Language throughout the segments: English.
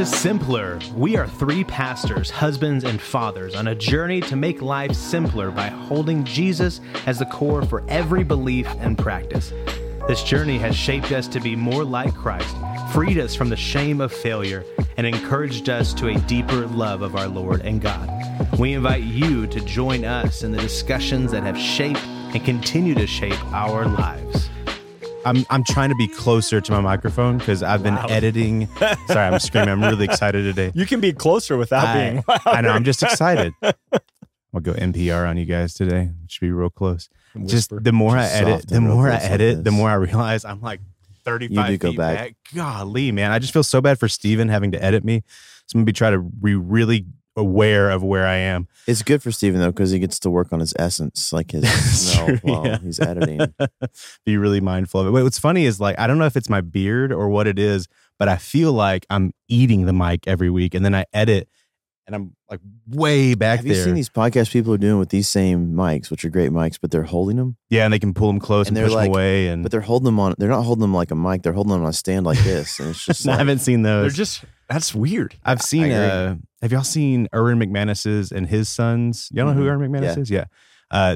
to Simpler. We are three pastors, husbands, and fathers on a journey to make life simpler by holding Jesus as the core for every belief and practice. This journey has shaped us to be more like Christ, freed us from the shame of failure, and encouraged us to a deeper love of our Lord and God. We invite you to join us in the discussions that have shaped and continue to shape our lives. I'm trying to be closer to my microphone because I've been editing. Sorry, I'm screaming. I'm really excited today. You can be closer without being louder. I know. I'm just excited. I'll go NPR on you guys today. It should be real close. Whisper. Just the more just I edit, the more I edit, like the more I realize I'm like 35 feet back. Golly, man. I just feel so bad for Steven having to edit me. So I'm going to try to be really aware of where I am. It's good for Steven, though, because he gets to work on his essence, like his smell while he's editing. Be really mindful of it. Wait, what's funny is, like, I don't know if it's my beard or what it is, but I feel like I'm eating the mic every week, and then I edit, and I'm, like, way back there. Have you seen these podcast people are doing with these same mics, which are great mics, but they're holding them? Yeah, and they can pull them close and push them away. And but they're holding them on, they're not holding them like a mic, they're holding them on a stand like this, and it's just I haven't seen those. They're just... That's weird. I've seen, have y'all seen Erwin McManus's and his sons? Y'all know who Erwin McManus is? Yeah.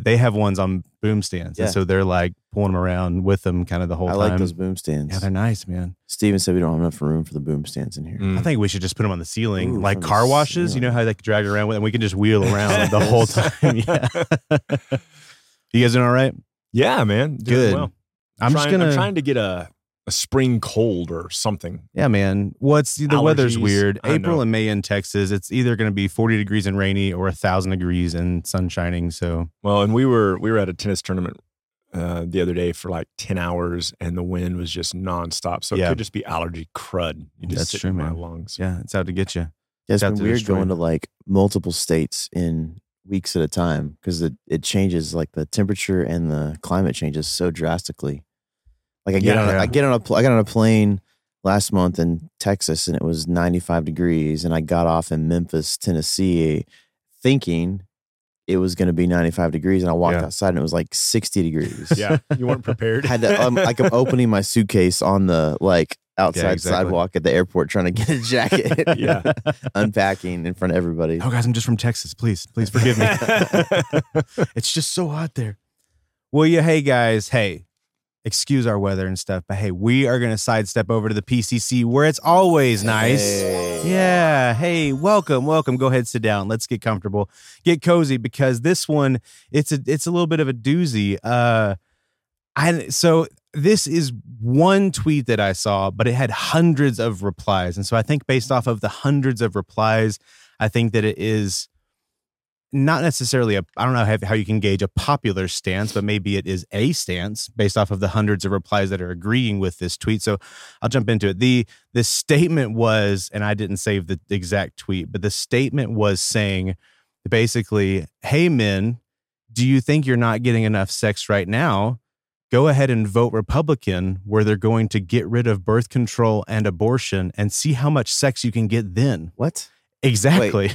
They have ones on boom stands. Yeah. And so they're like pulling them around with them kind of the whole time. I like those boom stands. Yeah, they're nice, man. Steven said we don't have enough room for the boom stands in here. I think we should just put them on the ceiling, like car washes. Ceiling. You know how they drag around with, and we can just wheel around the whole time. Yeah. You guys doing all right? Yeah, man. Doing good. Well. I'm trying to get a spring cold or something. Yeah, man. The weather's weird. April and May in Texas, it's either going to be 40 degrees and rainy or 1,000 degrees and sun shining. So, well, and we were at a tennis tournament the other day for like 10 hours and the wind was just nonstop. So it could just be allergy crud. You just sit in my lungs. Yeah, it's out to get you. Yeah, it's been weird going to like multiple states in weeks at a time because it changes, like the temperature and the climate changes so drastically. Like I got on a plane last month in Texas and it was 95 degrees and I got off in Memphis, Tennessee thinking it was going to be 95 degrees and I walked outside and it was like 60 degrees. Yeah. You weren't prepared. I had to, like I'm opening my suitcase on the like outside sidewalk at the airport trying to get a jacket. Yeah. Unpacking in front of everybody. Oh guys, I'm just from Texas. Please forgive me. It's just so hot there. Well, yeah. Hey guys. Hey. Excuse our weather and stuff, but hey, we are going to sidestep over to the PCC where it's always nice. Hey. Yeah. Hey, welcome. Go ahead, sit down. Let's get comfortable, get cozy, because this one, it's a little bit of a doozy. So this is one tweet that I saw, but it had hundreds of replies. And so I think based off of the hundreds of replies, I think that it is not necessarily I don't know how you can gauge a popular stance, but maybe it is a stance based off of the hundreds of replies that are agreeing with this tweet. So I'll jump into it. The statement was, and I didn't save the exact tweet, but the statement was saying basically, hey men, do you think you're not getting enough sex right now? Go ahead and vote Republican where they're going to get rid of birth control and abortion and see how much sex you can get then. What? Exactly.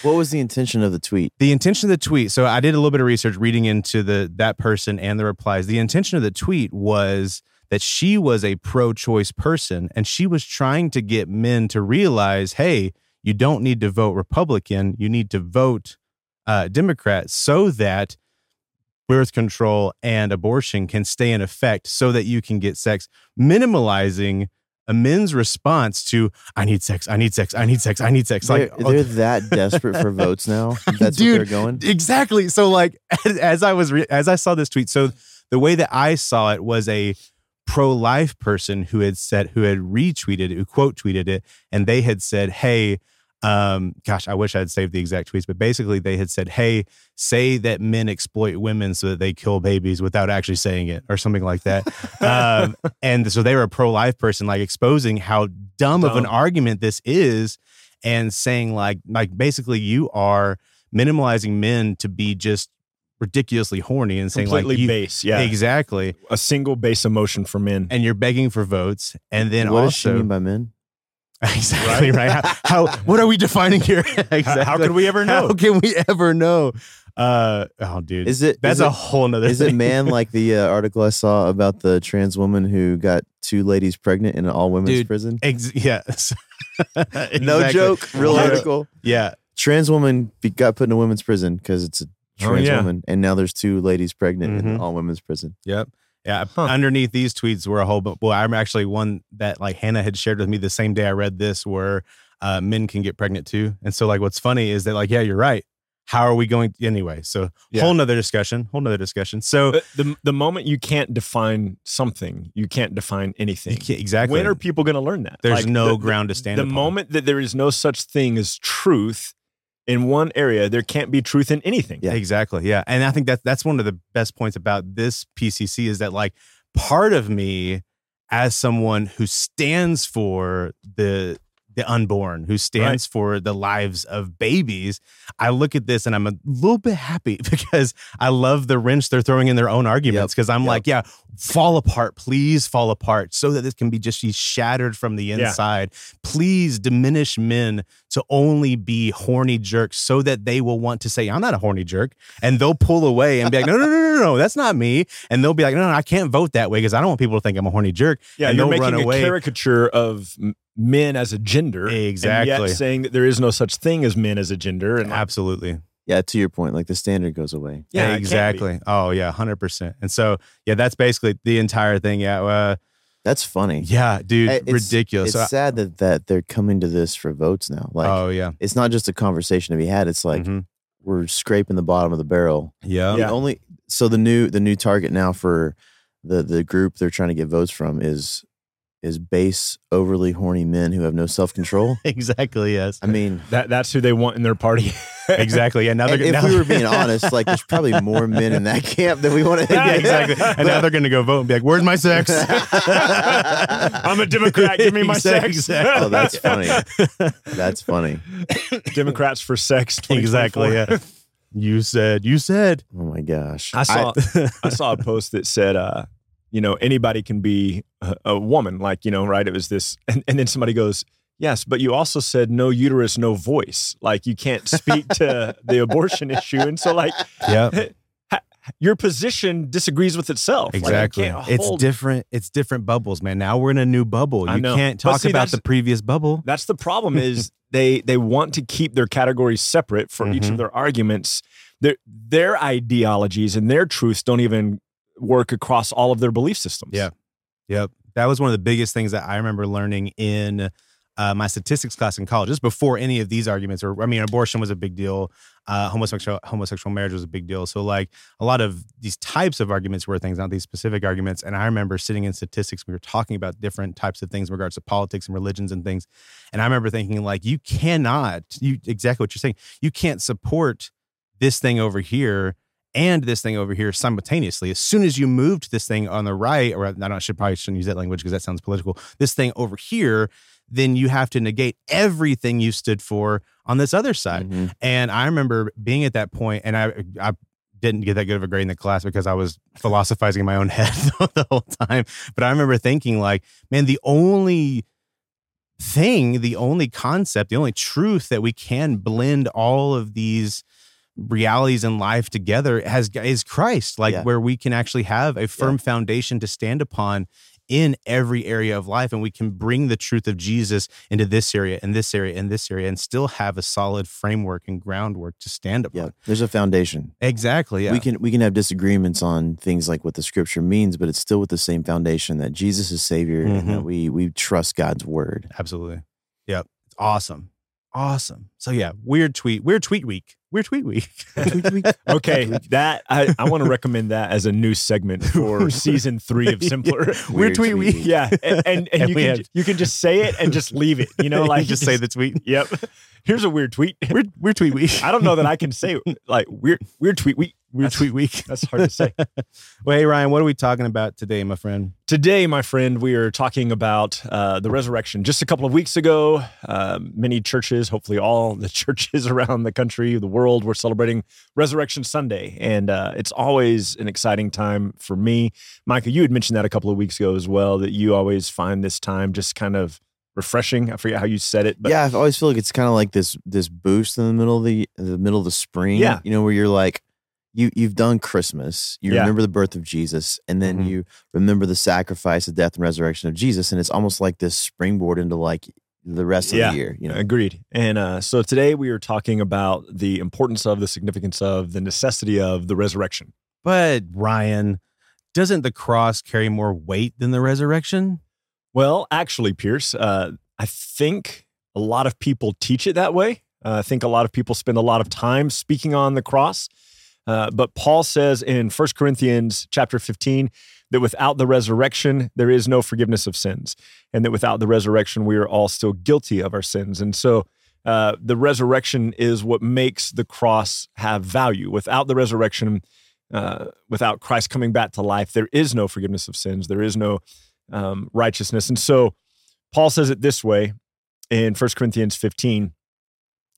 What was the intention of the tweet? The intention of the tweet. So I did a little bit of research reading into that person and the replies. The intention of the tweet was that she was a pro-choice person and she was trying to get men to realize, hey, you don't need to vote Republican. You need to vote Democrat so that birth control and abortion can stay in effect so that you can get sex, minimalizing a men's response to, I need sex. Like they're that desperate for votes now. That's where they're going. Exactly. So like, as I saw this tweet, so the way that I saw it was a pro-life person who had retweeted it, who quote tweeted it. And they had said, hey, I wish I'd saved the exact tweets, but basically they had said, hey, say that men exploit women so that they kill babies without actually saying it or something like that. And so they were a pro-life person, like exposing how dumb of an argument this is and saying like basically you are minimalizing men to be just ridiculously horny and saying completely base. Yeah, exactly. A single base emotion for men. And you're begging for votes. And then what does she mean by men? Exactly right. How what are we defining here? Exactly. How can we ever know? Oh, dude. That's a whole nother thing. Is it man like the article I saw about the trans woman who got two ladies pregnant in an all-women's prison? Yes. Exactly. No joke. Real article. Yeah. Trans woman got put in a women's prison because it's a trans woman. And now there's two ladies pregnant in an all-women's prison. Yep. Yeah. Huh. Underneath these tweets were a whole bunch. Well, I'm actually one that like Hannah had shared with me the same day I read this where men can get pregnant too. And so like what's funny is that like, yeah, you're right. How are we going to, anyway? So whole nother discussion. So the moment you can't define something, you can't define anything. Exactly. When are people going to learn that? There's like, no ground to stand upon. The moment that there is no such thing as truth in one area, there can't be truth in anything. Yeah, exactly. Yeah. And I think that's one of the best points about this PCC is that like part of me as someone who stands for the unborn, who stands for the lives of babies, I look at this and I'm a little bit happy because I love the wrench they're throwing in their own arguments because I'm like, yeah, fall apart, please fall apart so that this can be just shattered from the inside. Yeah. Please diminish men to only be horny jerks so that they will want to say, I'm not a horny jerk. And they'll pull away and be like, no, that's not me. And they'll be like, no, I can't vote that way because I don't want people to think I'm a horny jerk. Yeah, and you're making a caricature of men as a gender, exactly. And yet saying that there is no such thing as men as a gender, and absolutely, yeah. To your point, like the standard goes away. Yeah, exactly. Oh yeah, 100%. And so yeah, that's basically the entire thing. Yeah, that's funny. Yeah, dude, it's ridiculous. It's sad that they're coming to this for votes now. Like, oh yeah, it's not just a conversation to be had. It's like we're scraping the bottom of the barrel. Yeah, only so the new target now for the group they're trying to get votes from is base, overly horny men who have no self-control. Exactly, yes. I mean... That's who they want in their party. Exactly, yeah. Now we were being honest, like, there's probably more men in that camp than we want to... Yeah, exactly. And now they're going to go vote and be like, where's my sex? I'm a Democrat, give me my sex. Oh, that's funny. That's funny. Democrats for sex. Exactly, yeah. You said. Oh, my gosh. I saw a post that said... you know, anybody can be a woman, like, you know, right? It was this. And then somebody goes, yes, but you also said no uterus, no voice. Like, you can't speak to the abortion issue. And so, like, your position disagrees with itself. Exactly. Like, it's different. It's different bubbles, man. Now we're in a new bubble. You can't talk about the previous bubble. That's the problem is they want to keep their categories separate for each of their arguments. Their ideologies and their truths don't even work across all of their belief systems. Yeah. Yep. That was one of the biggest things that I remember learning in my statistics class in college, just before any of these arguments abortion was a big deal. Homosexual marriage was a big deal. So like a lot of these types of arguments were things, not these specific arguments. And I remember sitting in statistics, we were talking about different types of things in regards to politics and religions and things. And I remember thinking like, exactly what you're saying. You can't support this thing over here and this thing over here simultaneously. As soon as you moved this thing on the right, or I shouldn't use that language because that sounds political, this thing over here, then you have to negate everything you stood for on this other side. Mm-hmm. And I remember being at that point, and I didn't get that good of a grade in the class because I was philosophizing in my own head the whole time. But I remember thinking like, man, the only concept, the only truth that we can blend all of these realities in life together is Christ, where we can actually have a firm foundation to stand upon in every area of life, and we can bring the truth of Jesus into this area and this area and this area and still have a solid framework and groundwork to stand upon. Yeah, there's a foundation. Exactly. Yeah. We can have disagreements on things like what the scripture means, but it's still with the same foundation that Jesus is Savior and that we trust God's word. Absolutely. Yep. It's awesome. Awesome. So yeah, weird tweet week. Okay, that I want to recommend that as a new segment for season 3 of Simpler. Weird tweet week. Yeah, and you can just say it and just leave it. You know, like you just say the tweet. Yep. Here's a weird tweet. Weird tweet week. I don't know that I can say like weird tweet week. Weird tweet week. That's hard to say. Well, hey Ryan, what are we talking about today, my friend? Today, my friend, we are talking about the resurrection. Just a couple of weeks ago, many churches, hopefully all the churches around the country, the world, were celebrating Resurrection Sunday, and it's always an exciting time for me. Micah, you had mentioned that a couple of weeks ago as well, that you always find this time just kind of refreshing. I forget how you said it, but yeah, I always feel like it's kind of like this boost in the middle of the spring. Yeah, you know, where you're like, You've done Christmas, you remember the birth of Jesus, and then you remember the sacrifice, the death and resurrection of Jesus, and it's almost like this springboard into like the rest of the year. You know? Agreed. And so today we are talking about the importance of, the significance of, the necessity of the resurrection. But Ryan, doesn't the cross carry more weight than the resurrection? Well, actually, Pierce, I think a lot of people teach it that way. I think a lot of people spend a lot of time speaking on the cross. But Paul says in First Corinthians chapter 15 that without the resurrection, there is no forgiveness of sins, and that without the resurrection, we are all still guilty of our sins. And so the resurrection is what makes the cross have value. Without the resurrection, without Christ coming back to life, there is no forgiveness of sins. There is no righteousness. And so Paul says it this way in First Corinthians 15.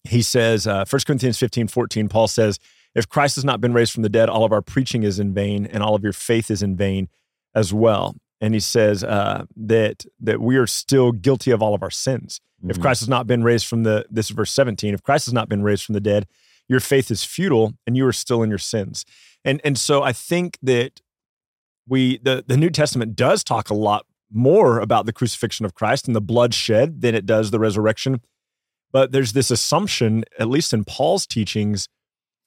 He says, 1 Corinthians 15, 14, Paul says, if Christ has not been raised from the dead, all of our preaching is in vain, and all of your faith is in vain as well. And he says that we are still guilty of all of our sins. Mm-hmm. If Christ has not been raised from the, this is verse 17, if Christ has not been raised from the dead, your faith is futile, and you are still in your sins. And so I think that the New Testament does talk a lot more about the crucifixion of Christ and the bloodshed than it does the resurrection. But there's this assumption, at least in Paul's teachings,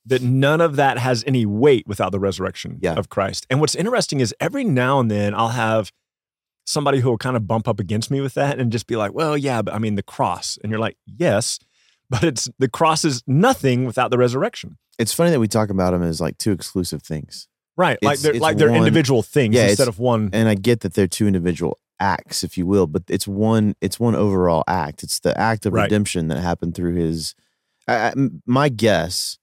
that none of that has any weight without the resurrection of Christ. And what's interesting is every now and then I'll have somebody who will kind of bump up against me with that and just be like, well, yeah, but I mean, the cross. And you're like, yes, but the cross is nothing without the resurrection. It's funny that we talk about them as like two exclusive things. Right, they're individual things instead of one. And I get that they're two individual acts, if you will, but it's one overall act. It's the act of redemption that happened through his... my guess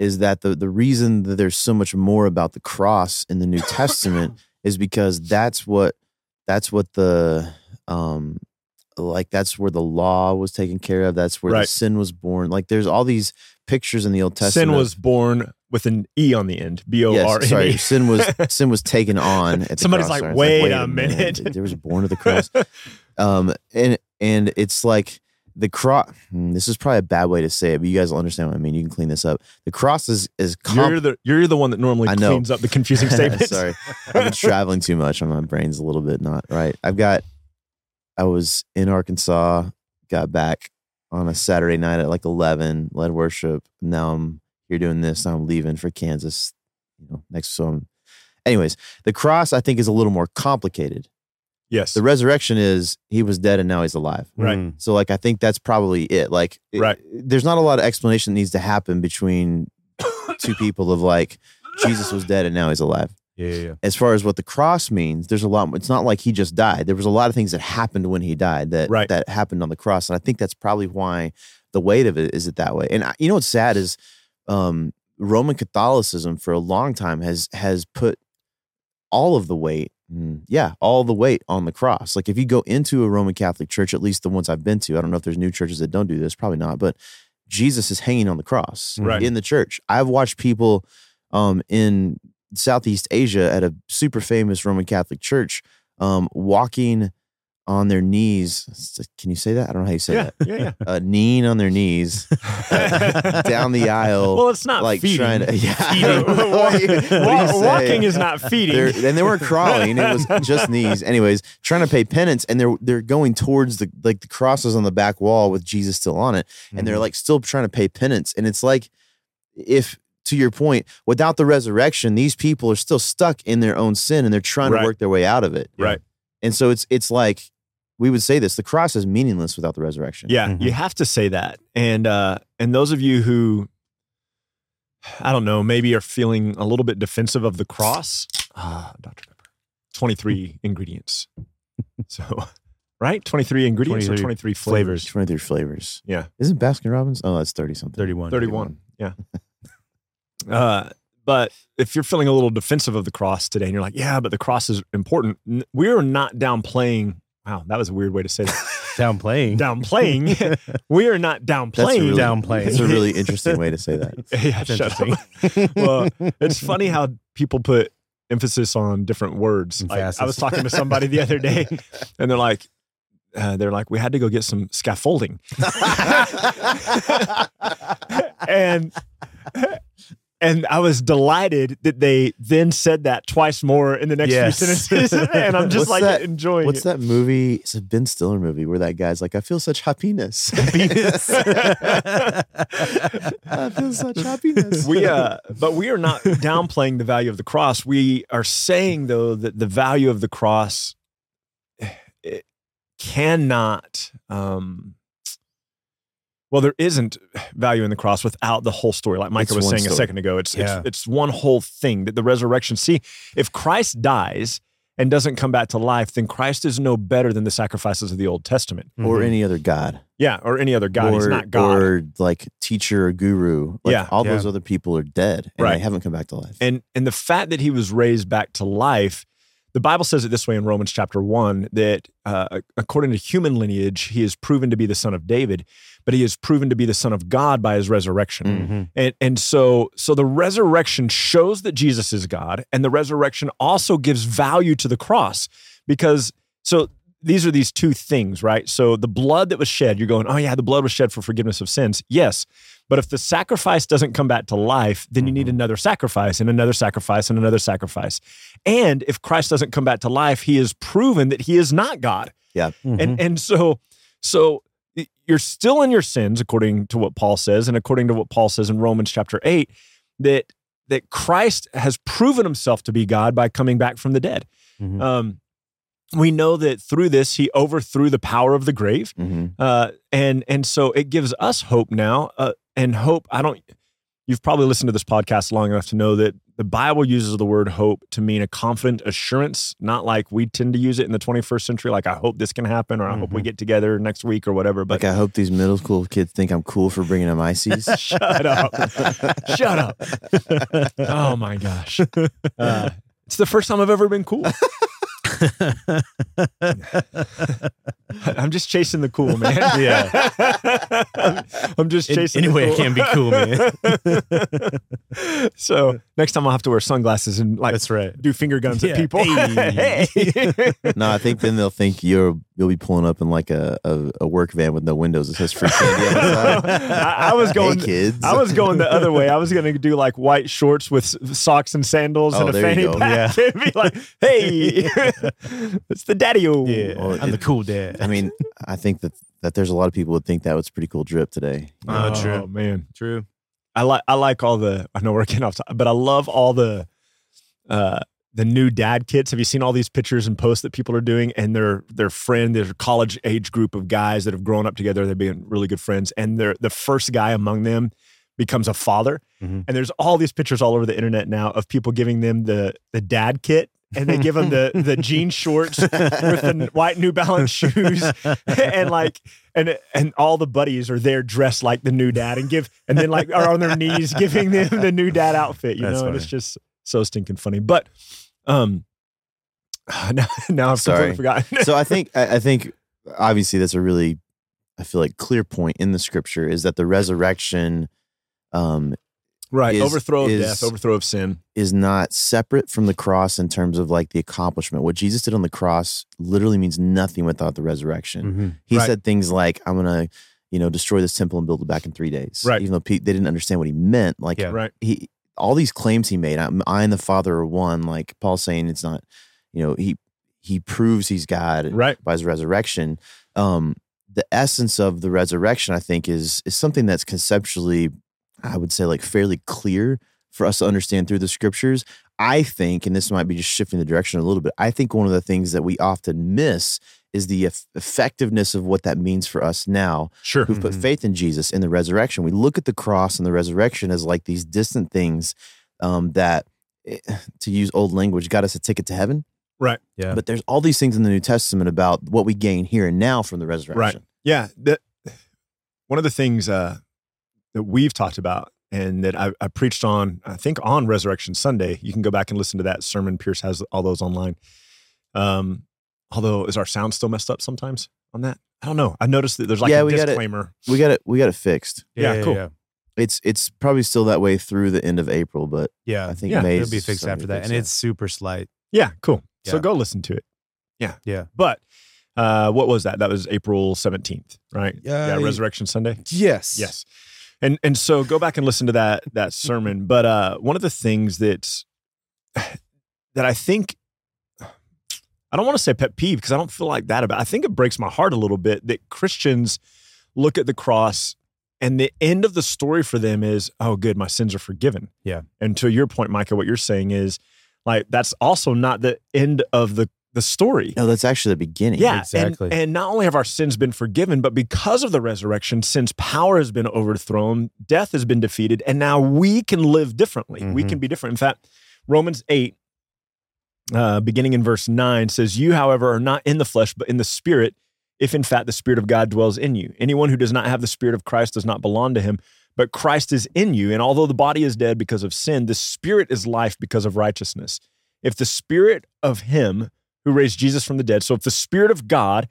is that the reason that there's so much more about the cross in the New Testament is because that's where the law was taken care of. That's where the sin was born. Like there's all these pictures in the Old Testament. Sin was born with an E on the end. B-O-R-N-E. Yes, sorry. Sin was taken on at the Somebody's cross. Somebody's like, wait a minute. There was born of the cross. And it's like the cross, this is probably a bad way to say it, but you guys will understand what I mean. You can clean this up. The cross is you're the one that normally cleans up the confusing statements. Sorry. I've been traveling too much and my brain's a little bit not right. I was in Arkansas, got back on a Saturday night at like 11, led worship. Now I'm here doing this. I'm leaving for Kansas, next summer. Anyways, the cross I think is a little more complicated. Yes. The resurrection is he was dead and now he's alive. Right. So like, I think that's probably it. Like there's not a lot of explanation that needs to happen between two people of like, Jesus was dead and now he's alive. Yeah. As far as what the cross means, there's a lot. It's not like he just died. There was a lot of things that happened when he died that happened on the cross. And I think that's probably why the weight of it is it that way. And I, what's sad is Roman Catholicism for a long time has put all of the weight. Yeah, all the weight on the cross. Like if you go into a Roman Catholic church, at least the ones I've been to, I don't know if there's new churches that don't do this, probably not, but Jesus is hanging on the cross in the church. I've watched people in Southeast Asia at a super famous Roman Catholic church walking on their knees. Can you say that? I don't know how you say that. Yeah. Kneeing on their knees down the aisle. Well, it's not like feeding. Walking is not feeding. And they weren't crawling. It was just knees. Anyways, trying to pay penance, and they're going towards the crosses on the back wall with Jesus still on it, and they're like still trying to pay penance. And it's like, if to your point, without the resurrection, these people are still stuck in their own sin, and they're trying to work their way out of it. Right. And so it's like, we would say this, the cross is meaningless without the resurrection. Yeah, you have to say that. And those of you who, I don't know, maybe are feeling a little bit defensive of the cross, Dr. Pepper, 23 ingredients. So, right? 23 ingredients 23 or 23 flavors? 23 flavors. Yeah. Isn't Baskin-Robbins? Oh, that's 30 something. 31. Yeah. But if you're feeling a little defensive of the cross today and you're like, yeah, but the cross is important. We're not downplaying. Wow, that was a weird way to say that. Downplaying. We are not downplaying. That's a really interesting way to say that. Yeah, shut up. Well, it's funny how people put emphasis on different words. Like, I was talking to somebody the other day and they're like, we had to go get some scaffolding. and And I was delighted that they then said that twice more in the next few sentences. And I'm just enjoying it. What's that movie? It's a Ben Stiller movie where that guy's like, I feel such happiness. I feel such happiness. But we are not downplaying the value of the cross. We are saying, though, that the value of the cross it cannot... Well, there isn't value in the cross without the whole story. Like Micah was saying a second ago, it's one whole thing that the resurrection. See, if Christ dies and doesn't come back to life, then Christ is no better than the sacrifices of the Old Testament. Mm-hmm. Or any other God. Yeah, or any other God. He's not God. Or like teacher or guru. Like all those other people are dead and they haven't come back to life. And the fact that he was raised back to life, the Bible says it this way in Romans chapter 1, that according to human lineage, he is proven to be the son of David, but he is proven to be the son of God by his resurrection. Mm-hmm. And so the resurrection shows that Jesus is God, and the resurrection also gives value to the cross because, so these are these two things, right? So the blood that was shed, you're going, oh yeah, the blood was shed for forgiveness of sins. Yes. But if the sacrifice doesn't come back to life, then you need another sacrifice and another sacrifice and another sacrifice. And if Christ doesn't come back to life, he has proven that he is not God. Yeah. Mm-hmm. And so you're still in your sins, according to what Paul says, and according to what Paul says in Romans chapter 8, that Christ has proven himself to be God by coming back from the dead. Mm-hmm. We know that through this, he overthrew the power of the grave. Mm-hmm. And so it gives us hope now. You've probably listened to this podcast long enough to know that the Bible uses the word hope to mean a confident assurance, not like we tend to use it in the 21st century. Like, I hope this can happen, or I hope we get together next week or whatever. But like, I hope these middle school kids think I'm cool for bringing them ICs. Shut up. Shut up. Oh my gosh. It's the first time I've ever been cool. I'm just chasing the cool, man. Yeah. I'm just chasing the cool. Anyway, it can be cool, man. So next time I'll have to wear sunglasses and like do finger guns at people. Hey. No, I think then they'll think you'll be pulling up in like a work van with no windows that says free candy outside. I was going the other way. I was going to do like white shorts with socks and sandals and a fanny pack. Yeah. Be like, hey, it's the daddy-o. Yeah, I'm the cool dad. I mean, I think that there's a lot of people would think that was pretty cool drip today. Oh, true. Oh, man. True. I like all the, I know we're getting off topic, but I love all the new dad kits. Have you seen all these pictures and posts that people are doing? And their friend, there's a college age group of guys that have grown up together. They've been really good friends. And the first guy among them becomes a father. Mm-hmm. And there's all these pictures all over the internet now of people giving them the dad kit. And they give them the jean shorts with the white New Balance shoes, and all the buddies are there dressed like the new dad, and then are on their knees giving them the new dad outfit. That's funny. And it's just so stinking funny. But now I've completely forgotten. So I think obviously that's a really, I feel like, clear point in the scripture is that the resurrection. Overthrow of sin is not separate from the cross in terms of like the accomplishment. What Jesus did on the cross literally means nothing without the resurrection. Mm-hmm. He said things like, I'm going to, destroy this temple and build it back in 3 days. Right. Even though they didn't understand what he meant. Like all these claims he made, I and the Father are one, like Paul's saying, it's not, he proves he's God by his resurrection. The essence of the resurrection, I think, is something that's conceptually, I would say, like fairly clear for us to understand through the scriptures. I think, and this might be just shifting the direction a little bit, I think one of the things that we often miss is the effectiveness of what that means for us now. Sure. Who've put faith in Jesus and the resurrection. We look at the cross and the resurrection as like these distant things that, to use old language, got us a ticket to heaven. Right. Yeah. But there's all these things in the New Testament about what we gain here and now from the resurrection. Right. Yeah. One of the things... that we've talked about and that I preached on, I think on Resurrection Sunday. You can go back and listen to that sermon. Pierce has all those online. Although, is our sound still messed up sometimes on that? I don't know. I noticed that there's like a disclaimer. We got it fixed. Yeah, cool. Yeah. It's probably still that way through the end of April, but I think May it'll be fixed after that. And it's super slight. Yeah, cool. Yeah. So go listen to it. Yeah. Yeah. But what was that? That was April 17th, right? Yeah, Resurrection Sunday? Yes. And so go back and listen to that sermon. But one of the things that I think, I don't want to say pet peeve because I don't feel like that about it. I think it breaks my heart a little bit that Christians look at the cross and the end of the story for them is, oh, good, my sins are forgiven. Yeah. And to your point, Micah, what you're saying is, like, that's also not the end of the story. No, that's actually the beginning. Yeah, exactly. And not only have our sins been forgiven, but because of the resurrection, sin's power has been overthrown, death has been defeated, and now we can live differently. Mm-hmm. We can be different. In fact, Romans 8, beginning in verse 9, says, "You, however, are not in the flesh, but in the Spirit, if in fact the Spirit of God dwells in you. Anyone who does not have the Spirit of Christ does not belong to him, but Christ is in you. And although the body is dead because of sin, the Spirit is life because of righteousness. If the Spirit of him who raised Jesus from the dead," so if the Spirit of God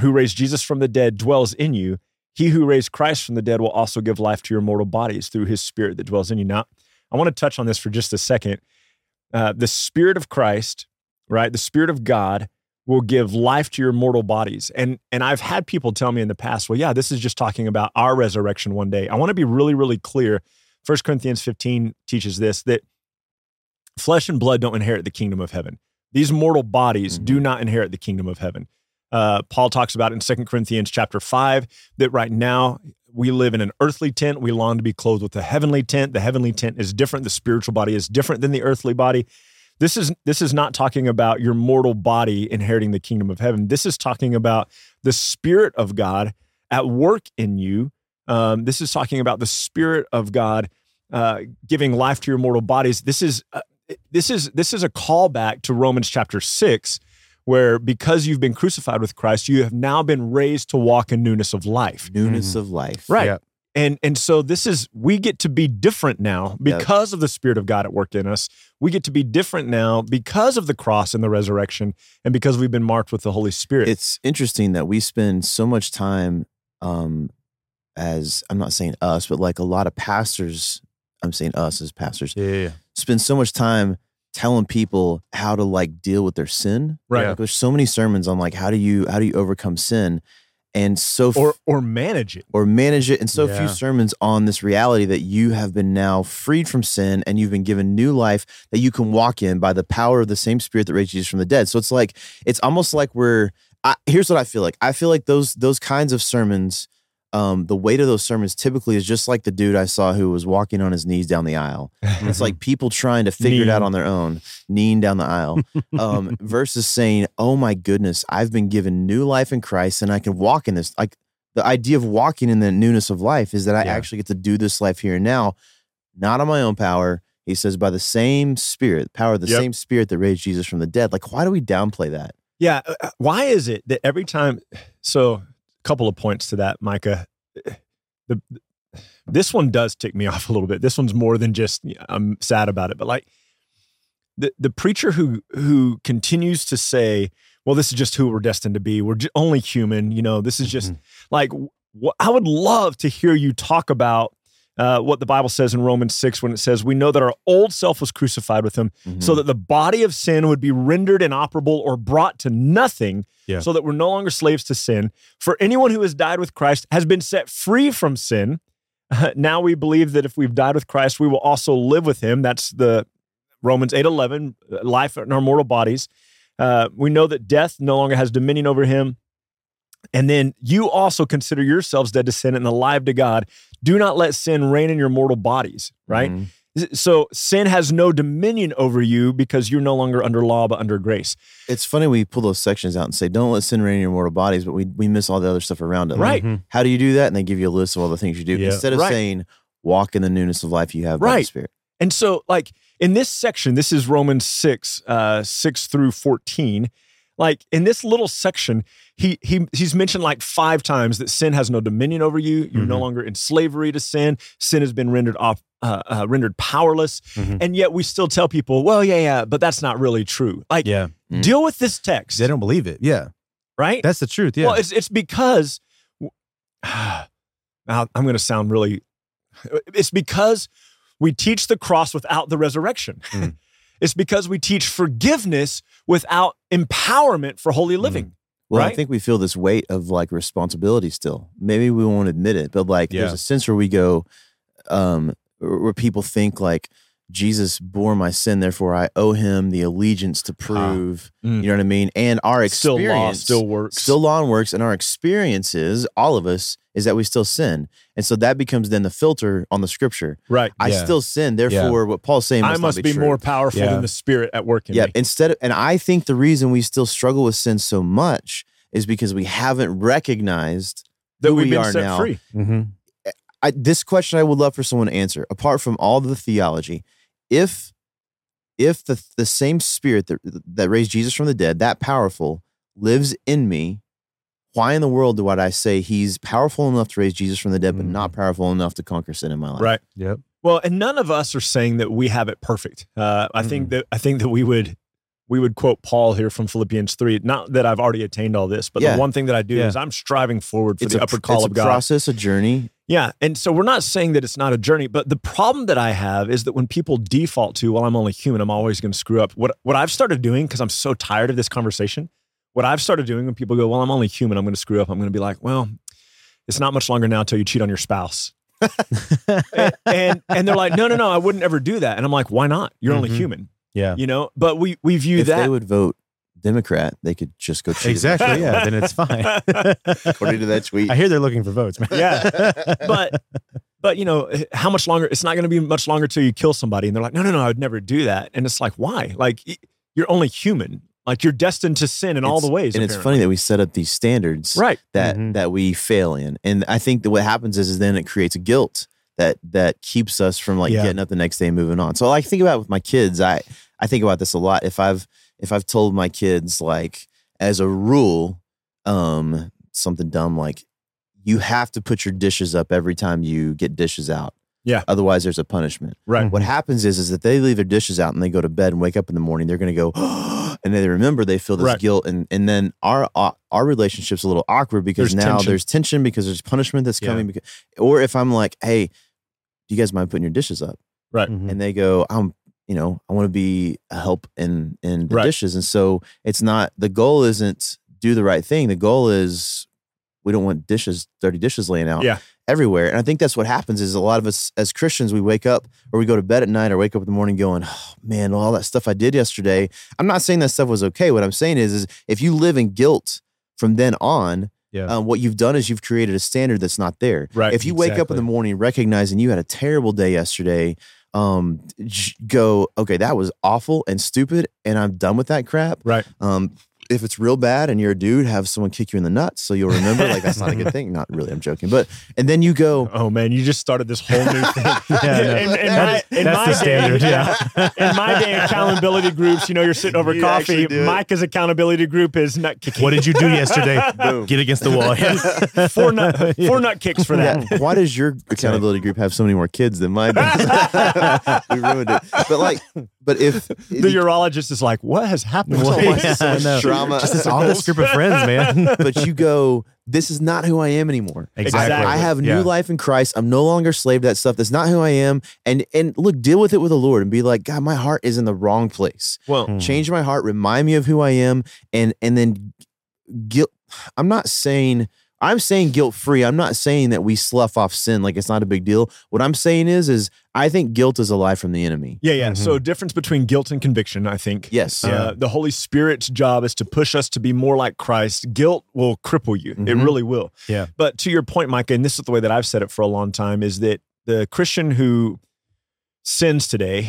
who raised Jesus from the dead dwells in you, he who raised Christ from the dead will also give life to your mortal bodies through his Spirit that dwells in you. Now, I want to touch on this for just a second. The Spirit of Christ, right? The Spirit of God will give life to your mortal bodies. And I've had people tell me in the past, well, yeah, this is just talking about our resurrection one day. I want to be really, really clear. First Corinthians 15 teaches this, that flesh and blood don't inherit the kingdom of heaven. These mortal bodies do not inherit the kingdom of heaven. Paul talks about in 2 Corinthians chapter 5 that right now we live in an earthly tent. We long to be clothed with a heavenly tent. The heavenly tent is different. The spiritual body is different than the earthly body. This is not talking about your mortal body inheriting the kingdom of heaven. This is talking about the Spirit of God at work in you. This is talking about the Spirit of God giving life to your mortal bodies. This is a callback to Romans chapter 6, where because you've been crucified with Christ, you have now been raised to walk in newness of life. Right. Yep. And so this is, we get to be different now because of the Spirit of God at work in us. We get to be different now because of the cross and the resurrection and because we've been marked with the Holy Spirit. It's interesting that we spend so much time as, I'm not saying us, but like a lot of pastors, I'm saying us as pastors, spend so much time telling people how to like deal with their sin. Right. Like, there's so many sermons on like, how do you overcome sin? And so, or manage it. And so few sermons on this reality that you have been now freed from sin and you've been given new life that you can walk in by the power of the same Spirit that raised Jesus from the dead. So it's like, it's almost like here's what I feel like. I feel like those kinds of sermons, the weight of those sermons typically is just like the dude I saw who was walking on his knees down the aisle. And it's like people trying to figure it out on their own, kneeing down the aisle, versus saying, oh my goodness, I've been given new life in Christ and I can walk in this. Like the idea of walking in the newness of life is that I actually get to do this life here and now, not on my own power. He says, by the same Spirit, the power of the same Spirit that raised Jesus from the dead. Like, why do we downplay that? Yeah. Why is it that every time, so couple of points to that, Micah. This one does tick me off a little bit. This one's more than just I'm sad about it, but like the preacher who continues to say, "Well, this is just who we're destined to be. We're only human." You know, this is just like I would love to hear you talk about what the Bible says in Romans 6 when it says, we know that our old self was crucified with him so that the body of sin would be rendered inoperable or brought to nothing so that we're no longer slaves to sin. For anyone who has died with Christ has been set free from sin. Now we believe that if we've died with Christ, we will also live with him. That's the Romans 8:11, life in our mortal bodies. We know that death no longer has dominion over him. And then you also consider yourselves dead to sin and alive to God. Do not let sin reign in your mortal bodies, right? Mm-hmm. So sin has no dominion over you because you're no longer under law, but under grace. It's funny we pull those sections out and say, don't let sin reign in your mortal bodies, but we miss all the other stuff around it. Right. Like, how do you do that? And they give you a list of all the things you do. Yeah. Instead of saying, walk in the newness of life you have by the Spirit. And so like in this section, this is Romans 6, 6 through 14. Like in this little section, he's mentioned like 5 times that sin has no dominion over you. You're no longer in slavery to sin. Sin has been rendered powerless. And yet we still tell people, well, but that's not really true. Like, deal with this text. They don't believe it. Yeah. Right? That's the truth. Yeah. Well, it's because, I'm going to sound really, it's because we teach the cross without the resurrection. It's because we teach forgiveness without empowerment for holy living. Well, right? I think we feel this weight of like responsibility still. Maybe we won't admit it, but like there's a sense where we go, where people think like, Jesus bore my sin, therefore I owe him the allegiance to prove, you know what I mean? And our experience, still law and works, and our experiences, all of us, is that we still sin. And so that becomes then the filter on the scripture. Right. I still sin, therefore what Paul's saying must be true. More powerful than the Spirit at work in me. And I think the reason we still struggle with sin so much is because we haven't recognized that we are set now. Free. Mm-hmm. This question I would love for someone to answer, apart from all the theology. If the same Spirit that raised Jesus from the dead, that powerful, lives in me, why in the world would I say he's powerful enough to raise Jesus from the dead, but not powerful enough to conquer sin in my life? Right. Yep. Well, and none of us are saying that we have it perfect. I think that we would quote Paul here from Philippians 3, not that I've already attained all this, but the one thing that I do is I'm striving forward for the upper call of God. It's a process, a journey. Yeah, and so we're not saying that it's not a journey, but the problem that I have is that when people default to, well, I'm only human, I'm always going to screw up. What I've started doing, because I'm so tired of this conversation, what I've started doing when people go, well, I'm only human, I'm going to screw up, I'm going to be like, well, it's not much longer now till you cheat on your spouse. and they're like, no, I wouldn't ever do that. And I'm like, why not? You're only human. Yeah. You know, but we view if that. If they would vote Democrat, they could just go cheat. Exactly, yeah, then it's fine. According to that tweet. I hear they're looking for votes, man. Yeah. But you know, how much longer? It's not going to be much longer till you kill somebody. And they're like, no, I would never do that. And it's like, why? Like, you're only human. Like, you're destined to sin in all the ways. And apparently. It's funny that we set up these standards that we fail in. And I think that what happens is then it creates guilt that keeps us from like getting up the next day and moving on. So like, I think about it with my kids. I think about this a lot. If I've told my kids, like, as a rule, something dumb, like, you have to put your dishes up every time you get dishes out. Yeah. Otherwise, there's a punishment. Right. What happens is that they leave their dishes out and they go to bed and wake up in the morning. They're going to go, oh, and they remember they feel this guilt. And then our relationship's a little awkward because there's tension because there's punishment that's coming. Because, or if I'm like, hey, do you guys mind putting your dishes up? Right. Mm-hmm. And they go, I want to be a help in the dishes. And so it's not, the goal isn't do the right thing. The goal is we don't want dirty dishes laying out everywhere. And I think that's what happens is a lot of us as Christians, we wake up or we go to bed at night or wake up in the morning going, oh man, all that stuff I did yesterday. I'm not saying that stuff was okay. What I'm saying is if you live in guilt from then on, what you've done is you've created a standard that's not there. Right. If you wake up in the morning recognizing you had a terrible day yesterday, go, okay, that was awful and stupid and I'm done with that crap. Right. If it's real bad and you're a dude, have someone kick you in the nuts so you'll remember, like, that's not a good thing. Not really, I'm joking. But, and then you go, oh man, you just started this whole new thing. That's my standard. In my day, accountability groups, you're sitting over coffee. Micah's accountability group is nut kicking. What did you do yesterday? Boom. Get against the wall. Yeah. Four nut kicks for that. Yeah. Why does your accountability group have so many more kids than mine? We ruined it. But like, if the urologist is like, what has happened? Just this honest group of friends, man. But you go, this is not who I am anymore. Exactly. I have new life in Christ. I'm no longer slave to that stuff. That's not who I am. And look, deal with it with the Lord and be like, God, my heart is in the wrong place. Well, change my heart, remind me of who I am, and then guilt. I'm saying guilt-free. I'm not saying that we slough off sin like it's not a big deal. What I'm saying is I think guilt is a lie from the enemy. Yeah, yeah. Mm-hmm. So difference between guilt and conviction, I think. Yes. The Holy Spirit's job is to push us to be more like Christ. Guilt will cripple you. Mm-hmm. It really will. Yeah. But to your point, Micah, and this is the way that I've said it for a long time, is that the Christian who sins today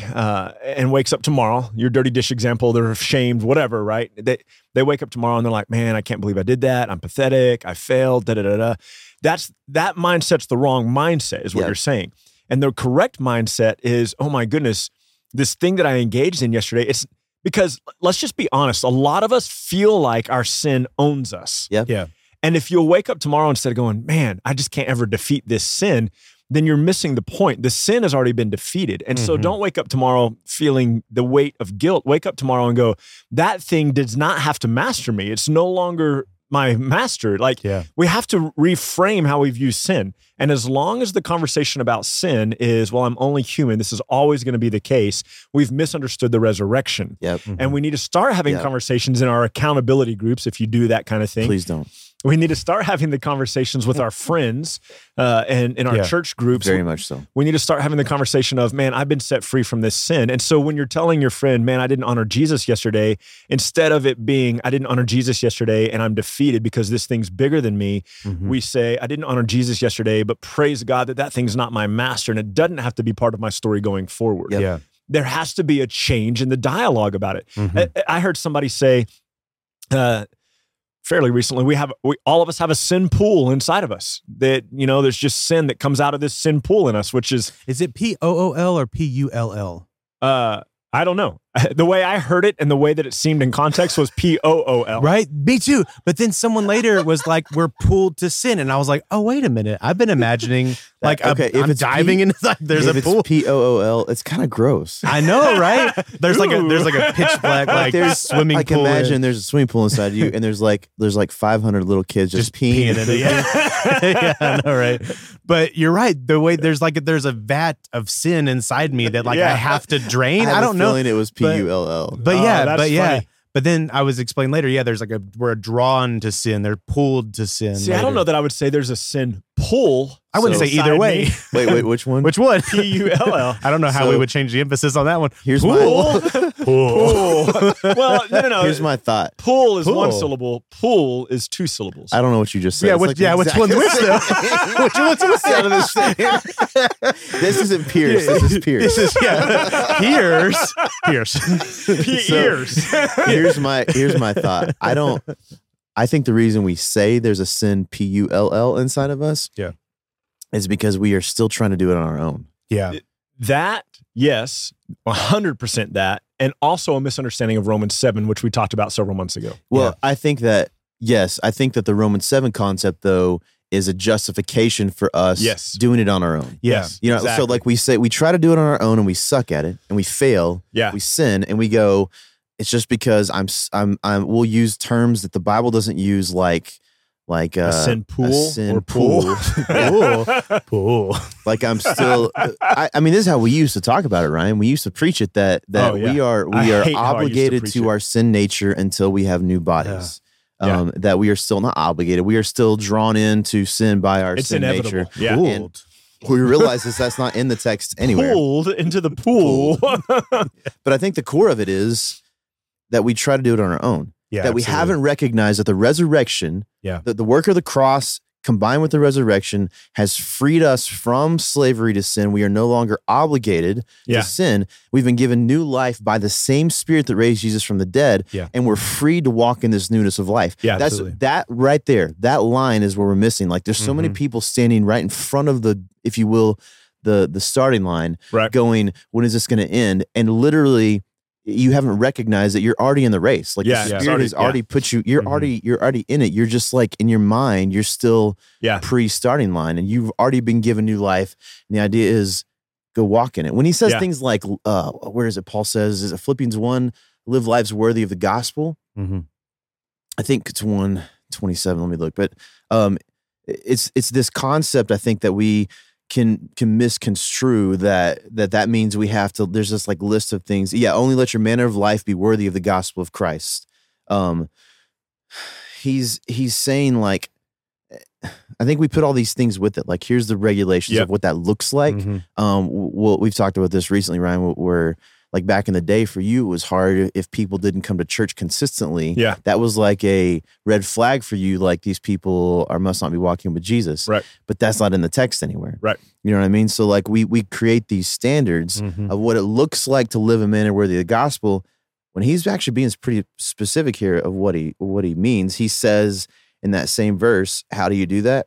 and wakes up tomorrow, your dirty dish example, they're shamed, whatever, right? They wake up tomorrow and they're like, man, I can't believe I did that. I'm pathetic. I failed, da-da-da-da. That mindset's the wrong mindset is what you're saying. And the correct mindset is, oh my goodness, this thing that I engaged in yesterday, it's because, let's just be honest, a lot of us feel like our sin owns us. Yeah. Yeah. And if you'll wake up tomorrow instead of going, man, I just can't ever defeat this sin, then you're missing the point. The sin has already been defeated. And so don't wake up tomorrow feeling the weight of guilt. Wake up tomorrow and go, that thing does not have to master me. It's no longer my master. Like, we have to reframe how we view sin. And as long as the conversation about sin is, well, I'm only human, this is always going to be the case, we've misunderstood the resurrection. Yep. Mm-hmm. And we need to start having conversations in our accountability groups, if you do that kind of thing. Please don't. We need to start having the conversations with our friends and in our church groups. Very much so. We need to start having the conversation of, man, I've been set free from this sin. And so when you're telling your friend, man, I didn't honor Jesus yesterday, instead of it being, I didn't honor Jesus yesterday and I'm defeated because this thing's bigger than me, we say, I didn't honor Jesus yesterday, but praise God that that thing's not my master and it doesn't have to be part of my story going forward. Yep. Yeah. There has to be a change in the dialogue about it. Mm-hmm. I heard somebody say, fairly recently, all of us have a sin pool inside of us that, you know, there's just sin that comes out of this sin pool in us, which is it P-O-O-L or P-U-L-L? I don't know. The way I heard it and the way that it seemed in context was P-O-O-L. Right? Me too. But then someone later was like, we're pulled to sin. And I was like, oh, wait a minute. I've been imagining like I'm diving into like there's a pool. It's P-O-O-L. It's kind of gross. I know, right? There's like a pitch black like swimming pool. I can imagine there's a swimming pool inside you and there's like 500 little kids just peeing in it. Yeah, I know, right? But you're right. The way there's a vat of sin inside me that like I have to drain. I don't know. It was P-U-L-L. But funny. But then I was explained later, there's like we're drawn to sin. They're pulled to sin. See, later. I don't know that I would say there's a sin pull. I wouldn't say either way. Wait, which one? Which one? P-U-L-L. I don't know how we would change the emphasis on that one. Here's pool. Pool. Well, no. Here's my thought. Pool is one syllable. Pool is two syllables. I don't know what you just said. Yeah, which one's which though? Which one's which out of this thing? This isn't Pierce. This is Pierce. This is Pierce. Pierce. Here's my thought. I think the reason we say there's a sin P-U-L-L inside of us is because we are still trying to do it on our own. Yeah. That, yes, 100% that, and also a misunderstanding of Romans 7, which we talked about several months ago. Well, I think that the Romans 7 concept, though, is a justification for us doing it on our own. Yes. Yeah. You know, exactly. So like we say, we try to do it on our own and we suck at it and we fail, we sin, and we go... It's just because we'll use terms that the Bible doesn't use, like a sin pool, pool. Like I'm still. I mean, this is how we used to talk about it, Ryan. We used to preach it that we are obligated to our sin nature until we have new bodies. Yeah. That we are still not obligated. We are still drawn into sin by our sin inevitable. Nature. Yeah. And, we realize that's not in the text anywhere. Pulled into the pool. But I think the core of it is that we try to do it on our own. Yeah, that we haven't recognized that the resurrection, that the work of the cross combined with the resurrection has freed us from slavery to sin. We are no longer obligated to sin. We've been given new life by the same Spirit that raised Jesus from the dead, and we're free to walk in this newness of life. Yeah, that right there, that line is where we're missing. Like there's so many people standing right in front of the, if you will, the starting line, going, when is this going to end? And literally, you haven't recognized that you're already in the race. Like the Spirit has already put you, you're already in it. You're just like in your mind, you're still pre-starting line and you've already been given new life. And the idea is go walk in it. When he says things like, where is it? Paul says, is it Philippians 1, live lives worthy of the gospel? Mm-hmm. I think it's 1:27. Let me look. But it's this concept, I think, that we can misconstrue that means we have to, there's this like list of things. Yeah, only let your manner of life be worthy of the gospel of Christ. He's saying like, I think we put all these things with it. Like here's the regulations of what that looks like. Mm-hmm. We've talked about this recently, Ryan, where like back in the day for you, it was hard if people didn't come to church consistently. Yeah. That was like a red flag for you. Like these people must not be walking with Jesus. Right. But that's not in the text anywhere. Right. You know what I mean? So like we create these standards of what it looks like to live a manner worthy of the gospel. When he's actually being pretty specific here of what he means, he says in that same verse, how do you do that?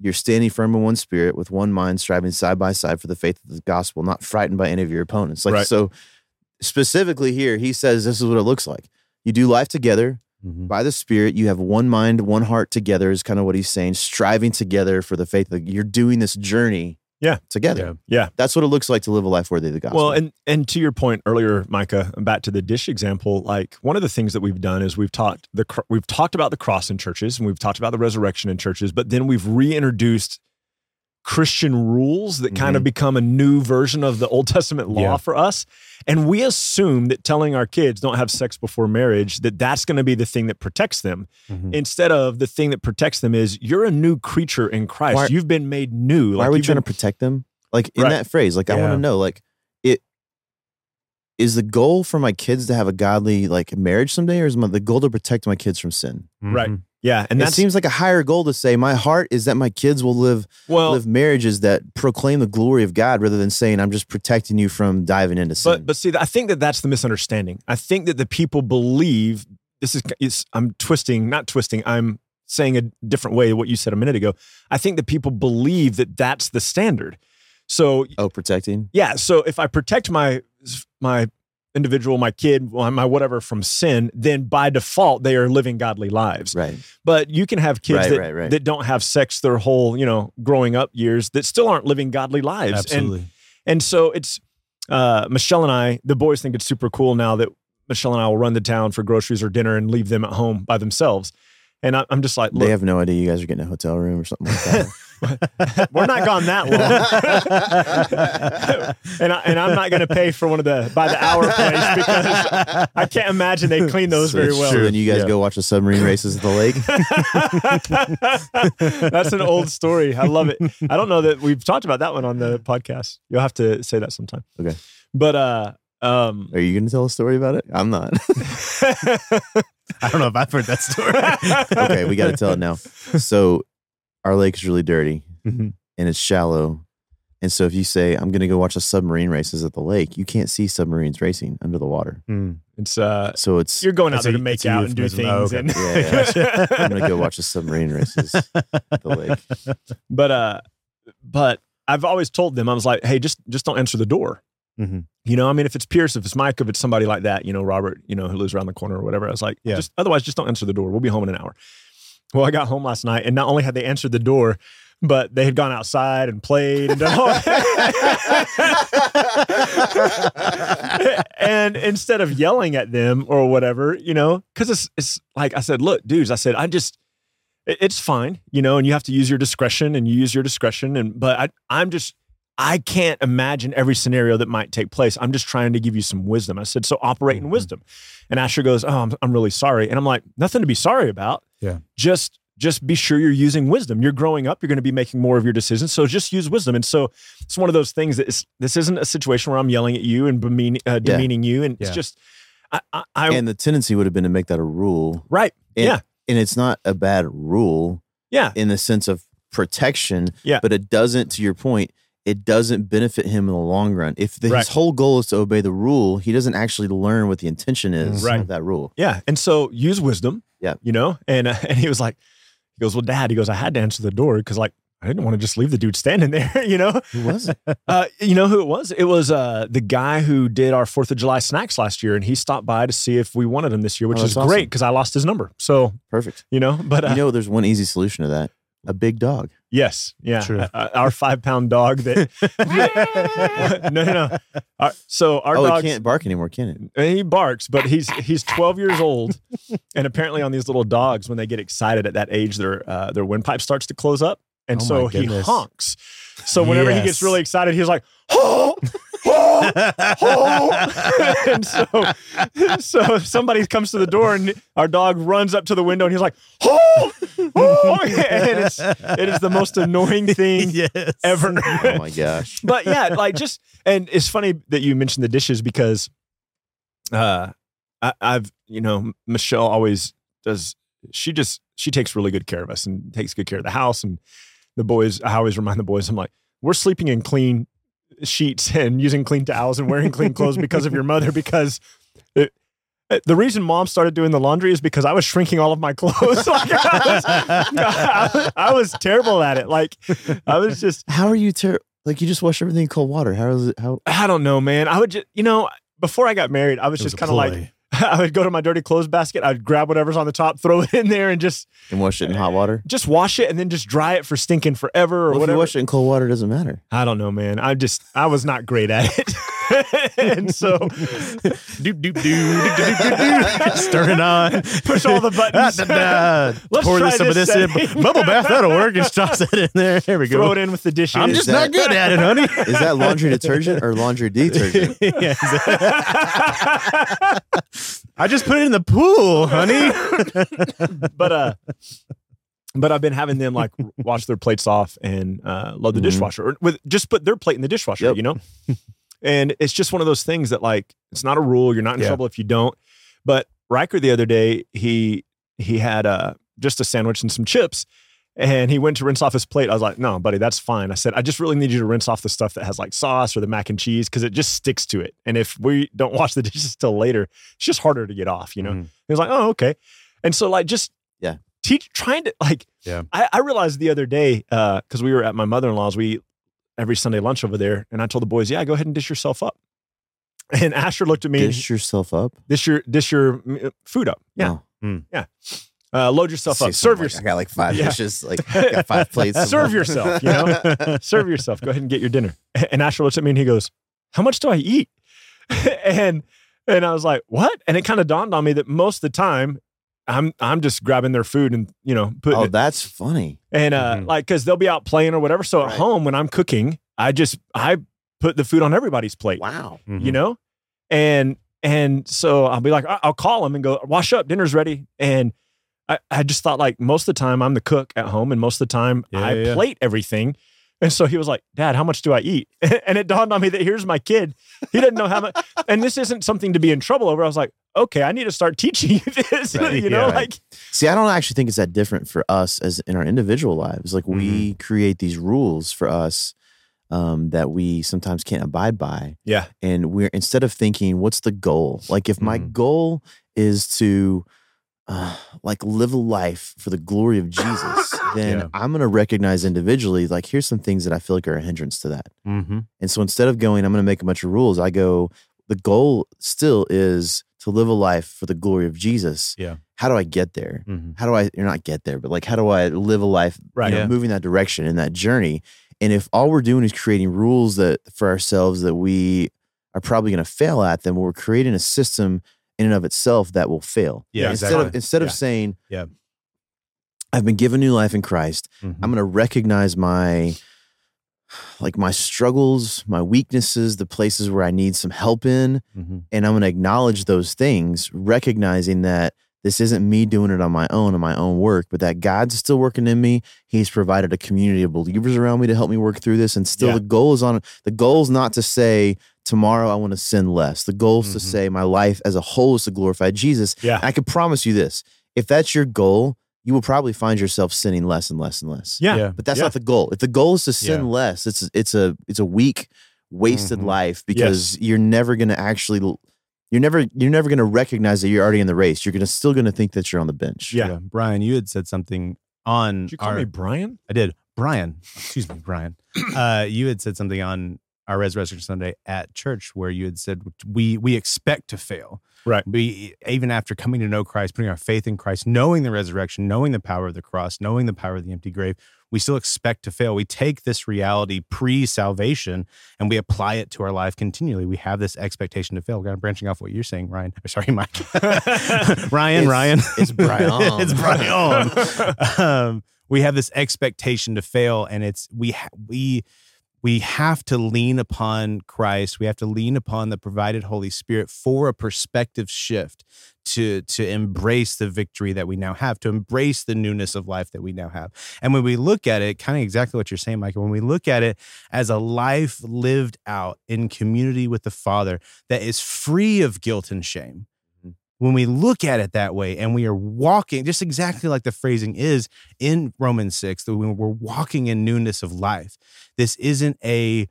You're standing firm in one spirit with one mind, striving side by side for the faith of the gospel, not frightened by any of your opponents. Like, so specifically here, he says this is what it looks like. You do life together by the Spirit. You have one mind, one heart together is kind of what he's saying, striving together for the faith. Like you're doing this journey together. Yeah. That's what it looks like to live a life worthy of the gospel. Well, and to your point earlier, Micah, back to the dish example, like one of the things that we've done is we've talked about the cross in churches and we've talked about the resurrection in churches, but then we've reintroduced Christian rules that kind of become a new version of the Old Testament law for us. And we assume that telling our kids don't have sex before marriage, that that's going to be the thing that protects them. Instead of the thing that protects them is you're a new creature in Christ. You've been made new. Why are we trying to protect them? Like in that phrase, like I want to know, like it is the goal for my kids to have a godly like marriage someday, or is the goal to protect my kids from sin? Right. Yeah, and that seems like a higher goal to say, my heart is that my kids will live marriages that proclaim the glory of God rather than saying, I'm just protecting you from diving into sin. But see, I think that that's the misunderstanding. I think that the people believe, I'm saying a different way what you said a minute ago. I think that people believe that that's the standard. So, protecting? Yeah, so if I protect my individual, my kid, my whatever from sin, then by default, they are living godly lives. Right. But you can have kids that don't have sex their whole, growing up years that still aren't living godly lives. Absolutely. And so it's, Michelle and I, the boys think it's super cool now that Michelle and I will run to town for groceries or dinner and leave them at home by themselves. And I'm just like, look. They have no idea you guys are getting a hotel room or something like that. We're not gone that long. and I'm not going to pay for one of the by the hour place because I can't imagine they clean those very well. True. And you guys go watch the submarine races at the lake. That's an old story. I love it. I don't know that we've talked about that one on the podcast. You'll have to say that sometime. Okay. But are you going to tell a story about it? I'm not. I don't know if I've heard that story. Okay, we got to tell it now. So our lake is really dirty and it's shallow. And so if you say, I'm going to go watch the submarine races at the lake, you can't see submarines racing under the water. So you're going out there to make out and do things. I'm going to go watch the submarine races at the lake. But I've always told them, I was like, hey, just don't answer the door. If it's Pierce, if it's Mike, if it's somebody like that, Robert, who lives around the corner or whatever, I was like, otherwise just don't answer the door. We'll be home in an hour. Well, I got home last night, and not only had they answered the door, but they had gone outside and played and done all that. And instead of yelling at them or whatever, because it's like I said, look, dudes, it's fine, and you have to use your discretion I can't imagine every scenario that might take place. I'm just trying to give you some wisdom. I said, so operate in wisdom. And Asher goes, I'm really sorry. And I'm like, nothing to be sorry about. Yeah. Just be sure you're using wisdom. You're growing up. You're going to be making more of your decisions. So just use wisdom. And so it's one of those things that this isn't a situation where I'm yelling at you and demeaning you. And it's just, and the tendency would have been to make that a rule. Right. And, and it's not a bad rule. Yeah. In the sense of protection. Yeah. But it doesn't, to your point, it doesn't benefit him in the long run. If his whole goal is to obey the rule, he doesn't actually learn what the intention is of that rule. Yeah. And so use wisdom, and he was like, he goes, well, Dad, he goes, I had to answer the door because like, I didn't want to just leave the dude standing there, Who was it? You know who it was? It was the guy who did our 4th of July snacks last year, and he stopped by to see if we wanted him this year, which is awesome. Great because I lost his number. So perfect. But there's one easy solution to that. A big dog. Yes. Yeah. True. Our 5-pound dog that. No. Our dog can't bark anymore, can it? He barks, but he's 12 years old. And apparently on these little dogs, when they get excited at that age, their windpipe starts to close up. And so he honks. So whenever he gets really excited, he's like, oh, oh, oh. And so somebody comes to the door and our dog runs up to the window and he's like, oh, oh. And it is the most annoying thing ever. Oh my gosh. But and it's funny that you mentioned the dishes because Michelle always does, she takes really good care of us and takes good care of the house and the boys. I always remind the boys, I'm like, we're sleeping in clean sheets and using clean towels and wearing clean clothes because of your mother, because the reason Mom started doing the laundry is because I was shrinking all of my clothes. Like I was terrible at it. Like I was just, how are you terrible? Like you just wash everything in cold water. How is it? I don't know, man. I would just, before I got married, I was just kind of like, I would go to my dirty clothes basket. I'd grab whatever's on the top, throw it in there, and just... And wash it in hot water? Just wash it and then just dry it for stinking forever or whatever. If you wash it in cold water, it doesn't matter. I don't know, man. I was not great at it. And so... Stir it on. Push all the buttons. Let's pour some of this in. Bubble bath, that'll work. And toss that in there. There we go. Throw it in with the dishes. I'm just not good at it, honey. Is that laundry detergent or laundry detergent? Yeah, I just put it in the pool, honey. But I've been having them like wash their plates off and load the dishwasher, or just put their plate in the dishwasher, you know? And it's just one of those things that like, it's not a rule. You're not in trouble if you don't. But Riker the other day, he had just a sandwich and some chips, and he went to rinse off his plate. I was like, no, buddy, that's fine. I said, I just really need you to rinse off the stuff that has like sauce or the mac and cheese, because it just sticks to it. And if we don't wash the dishes till later, it's just harder to get off, you know? He was like, oh, okay. And so like, just I realized the other day, because we were at my mother-in-law's, we eat every Sunday lunch over there. And I told the boys, yeah, go ahead and dish yourself up. And Asher looked at me. Dish yourself up? Dish your food up. Yeah. Oh. Yeah. Load yourself up. Serve yourself. I got like five dishes. Like I got five plates. Serve yourself. You know, serve yourself. Go ahead and get your dinner. And Asher looks at me and he goes, "How much do I eat?" and I was like, "What?" And it kind of dawned on me that most of the time, I'm just grabbing their food and putting. Oh, that's funny. And like, because they'll be out playing or whatever. So at home when I'm cooking, I put the food on everybody's plate. Wow. You know, and so I'll be like, I'll call them and go, "Wash up, dinner's ready." And I just thought like most of the time I'm the cook at home and most of the time I plate everything. And so he was like, "Dad, how much do I eat?" And it dawned on me that here's my kid. He didn't know how much. And this isn't something to be in trouble over. I was like, okay, I need to start teaching you this. Right. You know, like. See, I don't actually think it's that different for us as in our individual lives. Like we create these rules for us that we sometimes can't abide by. Yeah. And we're instead of thinking, what's the goal? Like if my goal is to... like live a life for the glory of Jesus, then I'm going to recognize individually, like here's some things that I feel like are a hindrance to that. And so instead of going, I'm going to make a bunch of rules, I go, the goal still is to live a life for the glory of Jesus. Yeah. How do I get there? How do I, you're not get there, but like, how do I live a life moving that direction in that journey? And if all we're doing is creating rules that for ourselves that we are probably going to fail at, then we're creating a system in and of itself that will fail. Yeah, Instead of saying, I've been given new life in Christ, I'm going to recognize my struggles, my weaknesses, the places where I need some help in, and I'm going to acknowledge those things, recognizing that this isn't me doing it on my own, work, but that God's still working in me. He's provided a community of believers around me to help me work through this. And still the goal is not to say, tomorrow I want to sin less. The goal is to say my life as a whole is to glorify Jesus. Yeah. I can promise you this. If that's your goal, you will probably find yourself sinning less and less and less. Yeah. But that's not the goal. If the goal is to sin less, it's a weak, wasted life, because you're never going to actually... You're never going to recognize that you're already in the race. You're still going to think that you're on the bench. Yeah. Brian, you had said something on... Did you call me Brian? I did. Brian. Excuse me, Brian. You had said something on our Resurrection Sunday at church where you had said, we expect to fail. Right. We, even after coming to know Christ, putting our faith in Christ, knowing the resurrection, knowing the power of the cross, knowing the power of the empty grave, we still expect to fail. We take this reality pre-salvation and we apply it to our life continually. We have this expectation to fail. I'm branching off what you're saying, Ryan. Sorry, Mike. Ryan. It's Brian. It's Brian. We have this expectation to fail, and it's we have to lean upon Christ. We have to lean upon the provided Holy Spirit for a perspective shift to embrace the victory that we now have, to embrace the newness of life that we now have. And when we look at it, kind of exactly what you're saying, Michael, when we look at it as a life lived out in community with the Father that is free of guilt and shame, when we look at it that way and we are walking, just exactly like the phrasing is in Romans 6, that when we're walking in newness of life, this isn't a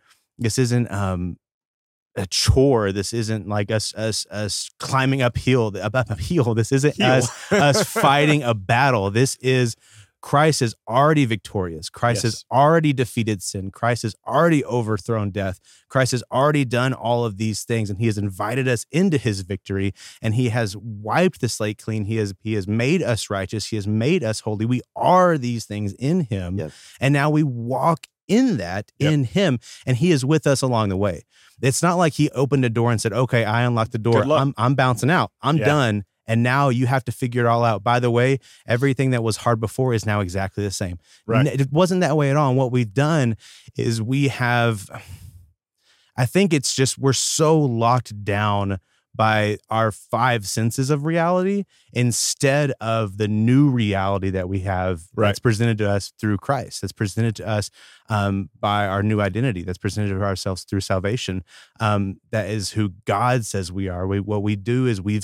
chore. This isn't like us climbing uphill. This isn't us fighting a battle. This is Christ is already victorious. Christ has already defeated sin. Christ has already overthrown death. Christ has already done all of these things, and he has invited us into his victory, and he has wiped the slate clean. He has made us righteous. He has made us holy. We are these things in him, and now we walk in that in him, and he is with us along the way. It's not like he opened a door and said, okay, I unlocked the door. I'm bouncing out. I'm done. And now you have to figure it all out. By the way, everything that was hard before is now exactly the same. Right. It wasn't that way at all. And what we've done is I think it's just we're so locked down by our five senses of reality instead of the new reality that we have that's presented to us through Christ, that's presented to us by our new identity, that's presented to ourselves through salvation. That is who God says we are. What we do is we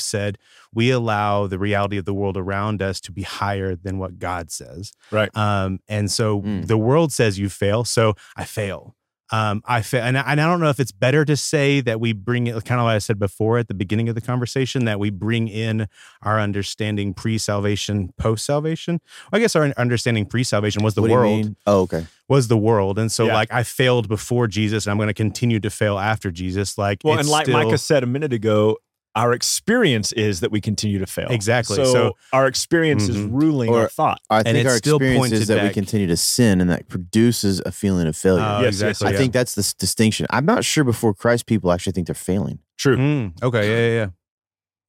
allow the reality of the world around us to be higher than what God says. Right. And so the world says you fail, so I fail. I don't know if it's better to say that we bring it, kind of like I said before at the beginning of the conversation, that we bring in our understanding pre-salvation, post-salvation. Well, I guess our understanding pre-salvation was the world. Oh, okay. Was the world. And so like I failed before Jesus and I'm going to continue to fail after Jesus. Micah said a minute ago, our experience is that we continue to fail. Exactly. So our experience is ruling our thought. I think our experience is that we continue to sin, and that produces a feeling of failure. Exactly. I think that's the distinction. I'm not sure before Christ people actually think they're failing. True. Okay. Yeah.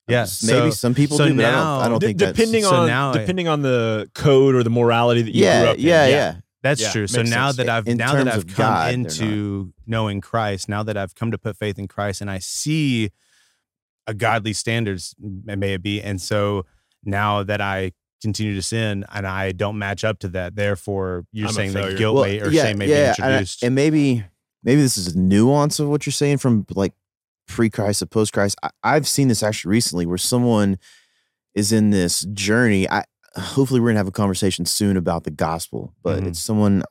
Yes. Yeah, maybe some people do, but now, I don't think that's... Depending on the code or the morality that you grew up in. Yeah. That's true. So now that I've come into knowing Christ, now that I've come to put faith in Christ, and I see... a godly standards, may it be. And so now that I continue to sin and I don't match up to that, therefore I'm saying that guilt shame may be introduced. And maybe this is a nuance of what you're saying from like pre-Christ to post-Christ. I've seen this actually recently where someone is in this journey. Hopefully we're going to have a conversation soon about the gospel, but it's someone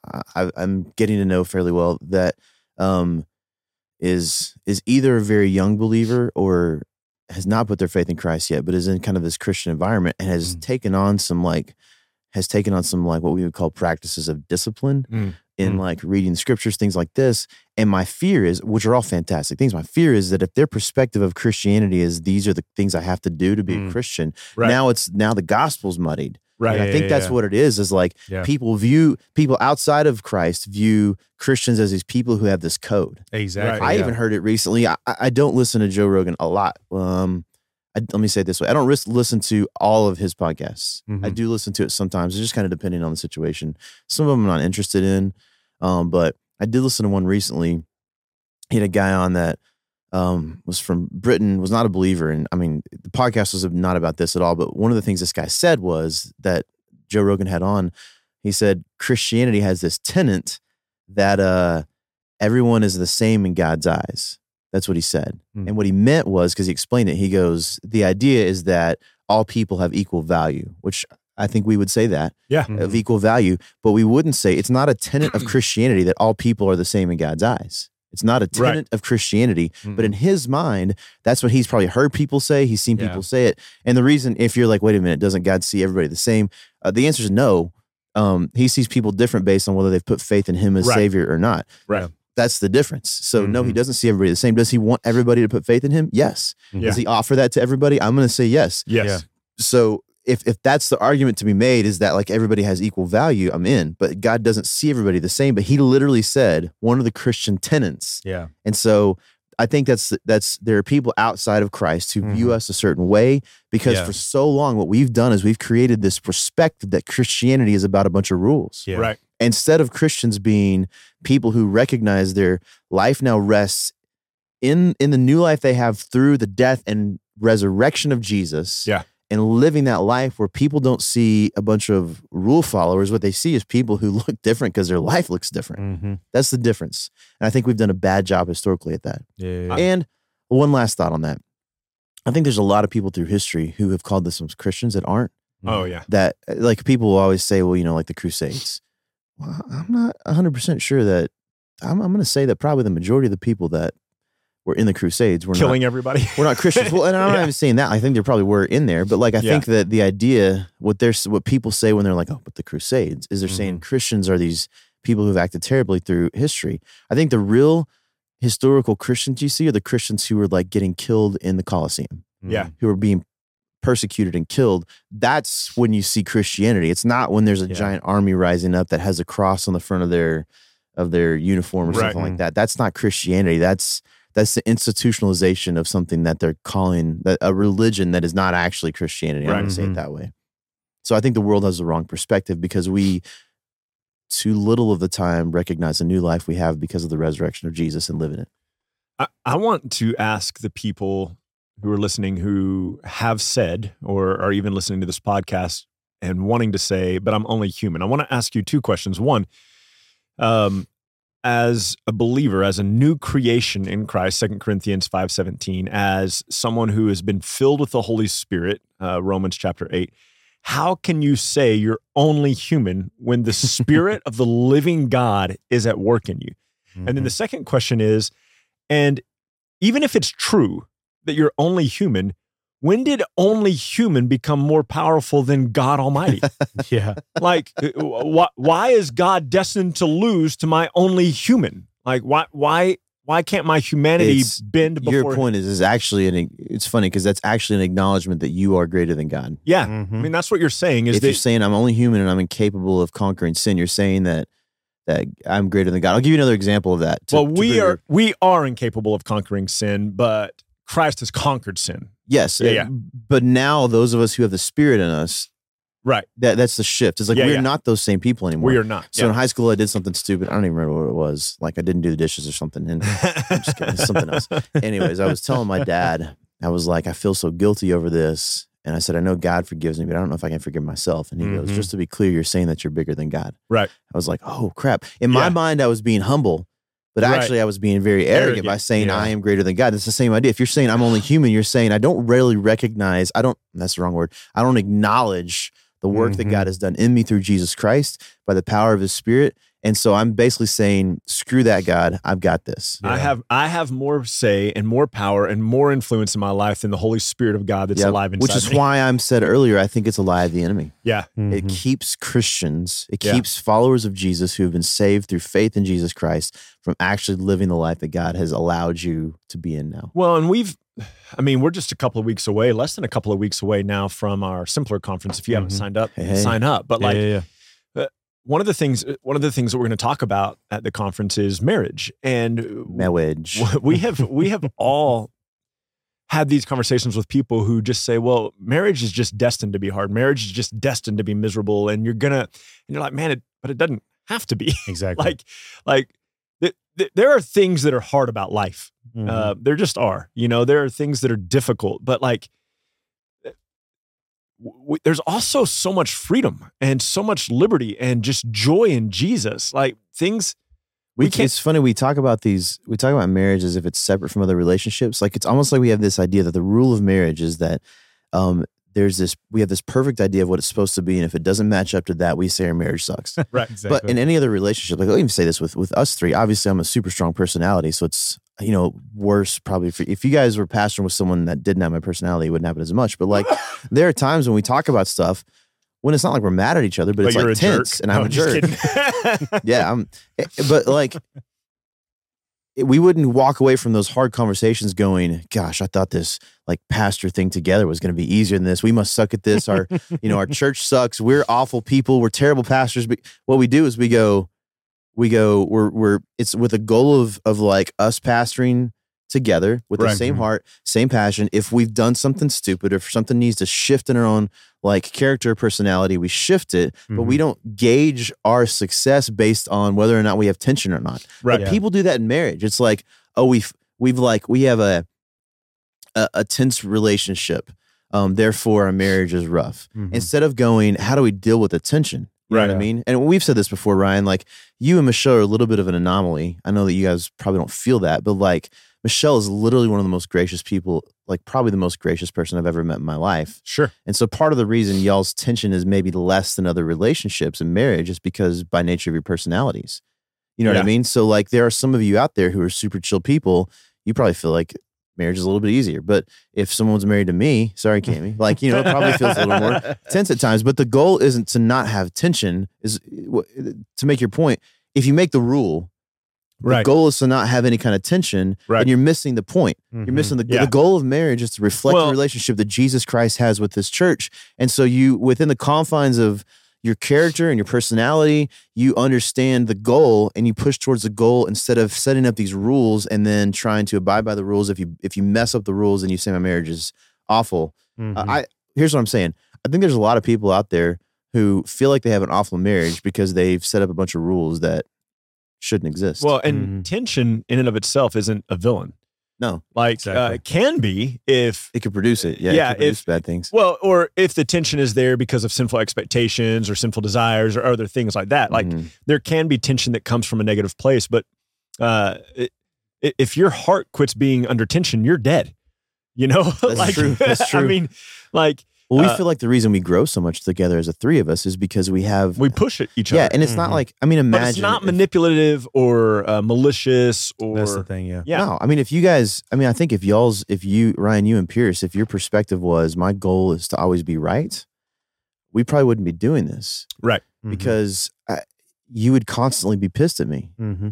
I'm getting to know fairly well that is either a very young believer or has not put their faith in Christ yet, but is in kind of this Christian environment and has taken on some what we would call practices of discipline in like reading scriptures, things like this. And my fear is, which are all fantastic things, my fear is that if their perspective of Christianity is these are the things I have to do to be a Christian, now the gospel's muddied. Right. And I think that's what it is like people outside of Christ view Christians as these people who have this code. Exactly. I even heard it recently. I don't listen to Joe Rogan a lot. Let me say it this way. I don't listen to all of his podcasts. I do listen to it sometimes. It's just kind of depending on the situation. Some of them I'm not interested in, but I did listen to one recently. He had a guy on that was from Britain, was not a believer. And I mean, the podcast was not about this at all. But one of the things this guy said was that Joe Rogan had on, he said, Christianity has this tenet that everyone is the same in God's eyes. That's what he said. And what he meant was, because he explained it, he goes, the idea is that all people have equal value, which I think we would say that of equal value, but we wouldn't say it's not a tenet of Christianity that all people are the same in God's eyes. It's not a tenet of Christianity, but in his mind, that's what he's probably heard people say. He's seen people say it. And the reason, if you're like, wait a minute, doesn't God see everybody the same? The answer is no. He sees people different based on whether they've put faith in him as Savior or not. Right. That's the difference. So no, he doesn't see everybody the same. Does he want everybody to put faith in him? Yes. Yeah. Does he offer that to everybody? I'm going to say yes. Yes. Yeah. So if that's the argument to be made, is that like everybody has equal value, I'm in, but God doesn't see everybody the same. But he literally said one of the Christian tenets. Yeah. And so I think that's there are people outside of Christ who view us a certain way because for so long what we've done is we've created this perspective that Christianity is about a bunch of rules. Yeah. Right. Instead of Christians being people who recognize their life now rests in the new life they have through the death and resurrection of Jesus. Yeah. And living that life where people don't see a bunch of rule followers. What they see is people who look different because their life looks different. That's the difference. And I think we've done a bad job historically at that. Yeah. And one last thought on that. I think there's a lot of people through history who have called themselves Christians that aren't. Oh, yeah. That like people will always say, well, you know, like the Crusades. Well, I'm not 100% sure that I'm going to say that probably the majority of the people that were in the Crusades were killing everybody. We're not Christians. Well, and I'm not even saying that. I think there probably were in there, but like I think that the idea, what people say when they're like, oh, but the Crusades, is they're saying Christians are these people who've acted terribly through history. I think the real historical Christians you see are the Christians who were like getting killed in the Colosseum. Yeah, who were being persecuted and killed. That's when you see Christianity. It's not when there's a giant army rising up that has a cross on the front of their uniform or something like that. That's not Christianity. That's the institutionalization of something that they're calling a religion that is not actually Christianity. I'm going to say it that way. So I think the world has the wrong perspective because we too little of the time recognize the new life we have because of the resurrection of Jesus and live in it. I want to ask the people who are listening who have said or are even listening to this podcast and wanting to say, but I'm only human. I want to ask you two questions. One, as a believer, as a new creation in Christ, 2 Corinthians 5:17, as someone who has been filled with the Holy Spirit, Romans chapter 8, how can you say you're only human when the Spirit of the living God is at work in you? Mm-hmm. And then the second question is, and even if it's true that you're only human, when did only human become more powerful than God Almighty? Yeah. Like, why is God destined to lose to my only human? Like, why can't my humanity bend before? Your point is actually, it's funny because that's actually an acknowledgement that you are greater than God. Yeah. Mm-hmm. I mean, that's what you're saying. If you're saying I'm only human and I'm incapable of conquering sin, you're saying that I'm greater than God. I'll give you another example of that. We are incapable of conquering sin, but Christ has conquered sin. Yes. Yeah, but now those of us who have the Spirit in us, right? That's the shift. It's like we're not those same people anymore. We are not. So in high school, I did something stupid. I don't even remember what it was. Like I didn't do the dishes or something. And I'm just kidding. It's something else. Anyways, I was telling my dad, I was like, I feel so guilty over this. And I said, I know God forgives me, but I don't know if I can forgive myself. And he goes, just to be clear, you're saying that you're bigger than God. Right. I was like, oh, crap. In my mind, I was being humble. But actually, I was being very arrogant by saying I am greater than God. It's the same idea. If you're saying I'm only human, you're saying I don't acknowledge the work that God has done in me through Jesus Christ by the power of his Spirit. And so I'm basically saying, screw that, God, I've got this. Yeah. I have more say and more power and more influence in my life than the Holy Spirit of God that's alive inside me. Which is why I said earlier, I think it's a lie of the enemy. Yeah. Mm-hmm. It keeps Christians, keeps followers of Jesus who have been saved through faith in Jesus Christ from actually living the life that God has allowed you to be in now. Well, and we're just less than a couple of weeks away now from our Simpler Conference. If you haven't signed up, sign up. But One of the things that we're going to talk about at the conference is marriage. And we have all had these conversations with people who just say, well, marriage is just destined to be hard. Marriage is just destined to be miserable. And you're like, man, but it doesn't have to be. Exactly. There are things that are hard about life. Mm-hmm. There just are, there are things that are difficult, but there's also so much freedom and so much liberty and just joy in Jesus. Like things we can't. It's funny. We talk about marriage as if it's separate from other relationships. Like it's almost like we have this idea that the rule of marriage is that we have this perfect idea of what it's supposed to be. And if it doesn't match up to that, we say our marriage sucks. Right. Exactly. But in any other relationship, like I'll even say this with us three, obviously I'm a super strong personality. So it's, worse probably if you guys were pastoring with someone that didn't have my personality, it wouldn't happen as much. But there are times when we talk about stuff when it's not like we're mad at each other, but it's like tense jerk. And I'm a jerk. Yeah. We wouldn't walk away from those hard conversations going, gosh, I thought this pastor thing together was going to be easier than this. We must suck at this. Our, our church sucks. We're awful people. We're terrible pastors. But what we do is we go, it's with a goal of us pastoring together with the same heart, same passion. If we've done something stupid or if something needs to shift in our own character or personality, we shift it, but we don't gauge our success based on whether or not we have tension or not. Right. But people do that in marriage. It's like, oh, we have a tense relationship. Therefore our marriage is rough. Mm-hmm. Instead of going, how do we deal with the tension? You know what I mean? And we've said this before, Ryan, you and Michelle are a little bit of an anomaly. I know that you guys probably don't feel that, but Michelle is literally one of the most gracious people, probably the most gracious person I've ever met in my life. Sure. And so part of the reason y'all's tension is maybe less than other relationships in marriage is because by nature of your personalities, you know what I mean? So there are some of you out there who are super chill people. you probably feel like marriage is a little bit easier. But if someone's married to me, sorry, Cammie, like, you know, it probably feels a little more tense at times. But the goal isn't to not have tension. Is to make your point. If you make the rule, the goal is to not have any kind of tension, and you're missing the point. Mm-hmm. You're missing the goal of marriage is to reflect the relationship that Jesus Christ has with His church. And so you, within the confines of your character and your personality, you understand the goal and you push towards the goal instead of setting up these rules and then trying to abide by the rules. If you mess up the rules and you say my marriage is awful, here's what I'm saying. I think there's a lot of people out there who feel like they have an awful marriage because they've set up a bunch of rules that shouldn't exist. Well, and tension in and of itself isn't a villain. No. Like, exactly. It can be if... It could produce it. Yeah, it could produce bad things. Well, or if the tension is there because of sinful expectations or sinful desires or other things like that. Like, there can be tension that comes from a negative place, but if your heart quits being under tension, you're dead. You know? That's like, true. That's true. I mean, like... Well, we feel like the reason we grow so much together as the three of us is because we have... We push at each other. Yeah, and it's not like... I mean, imagine... But it's not manipulative or malicious or... That's the thing, yeah. No, I mean, if you guys... I mean, I think if y'all's... If you, Ryan, you and Pierce, if your perspective was, my goal is to always be right, we probably wouldn't be doing this. Right. Because you would constantly be pissed at me. Mm-hmm.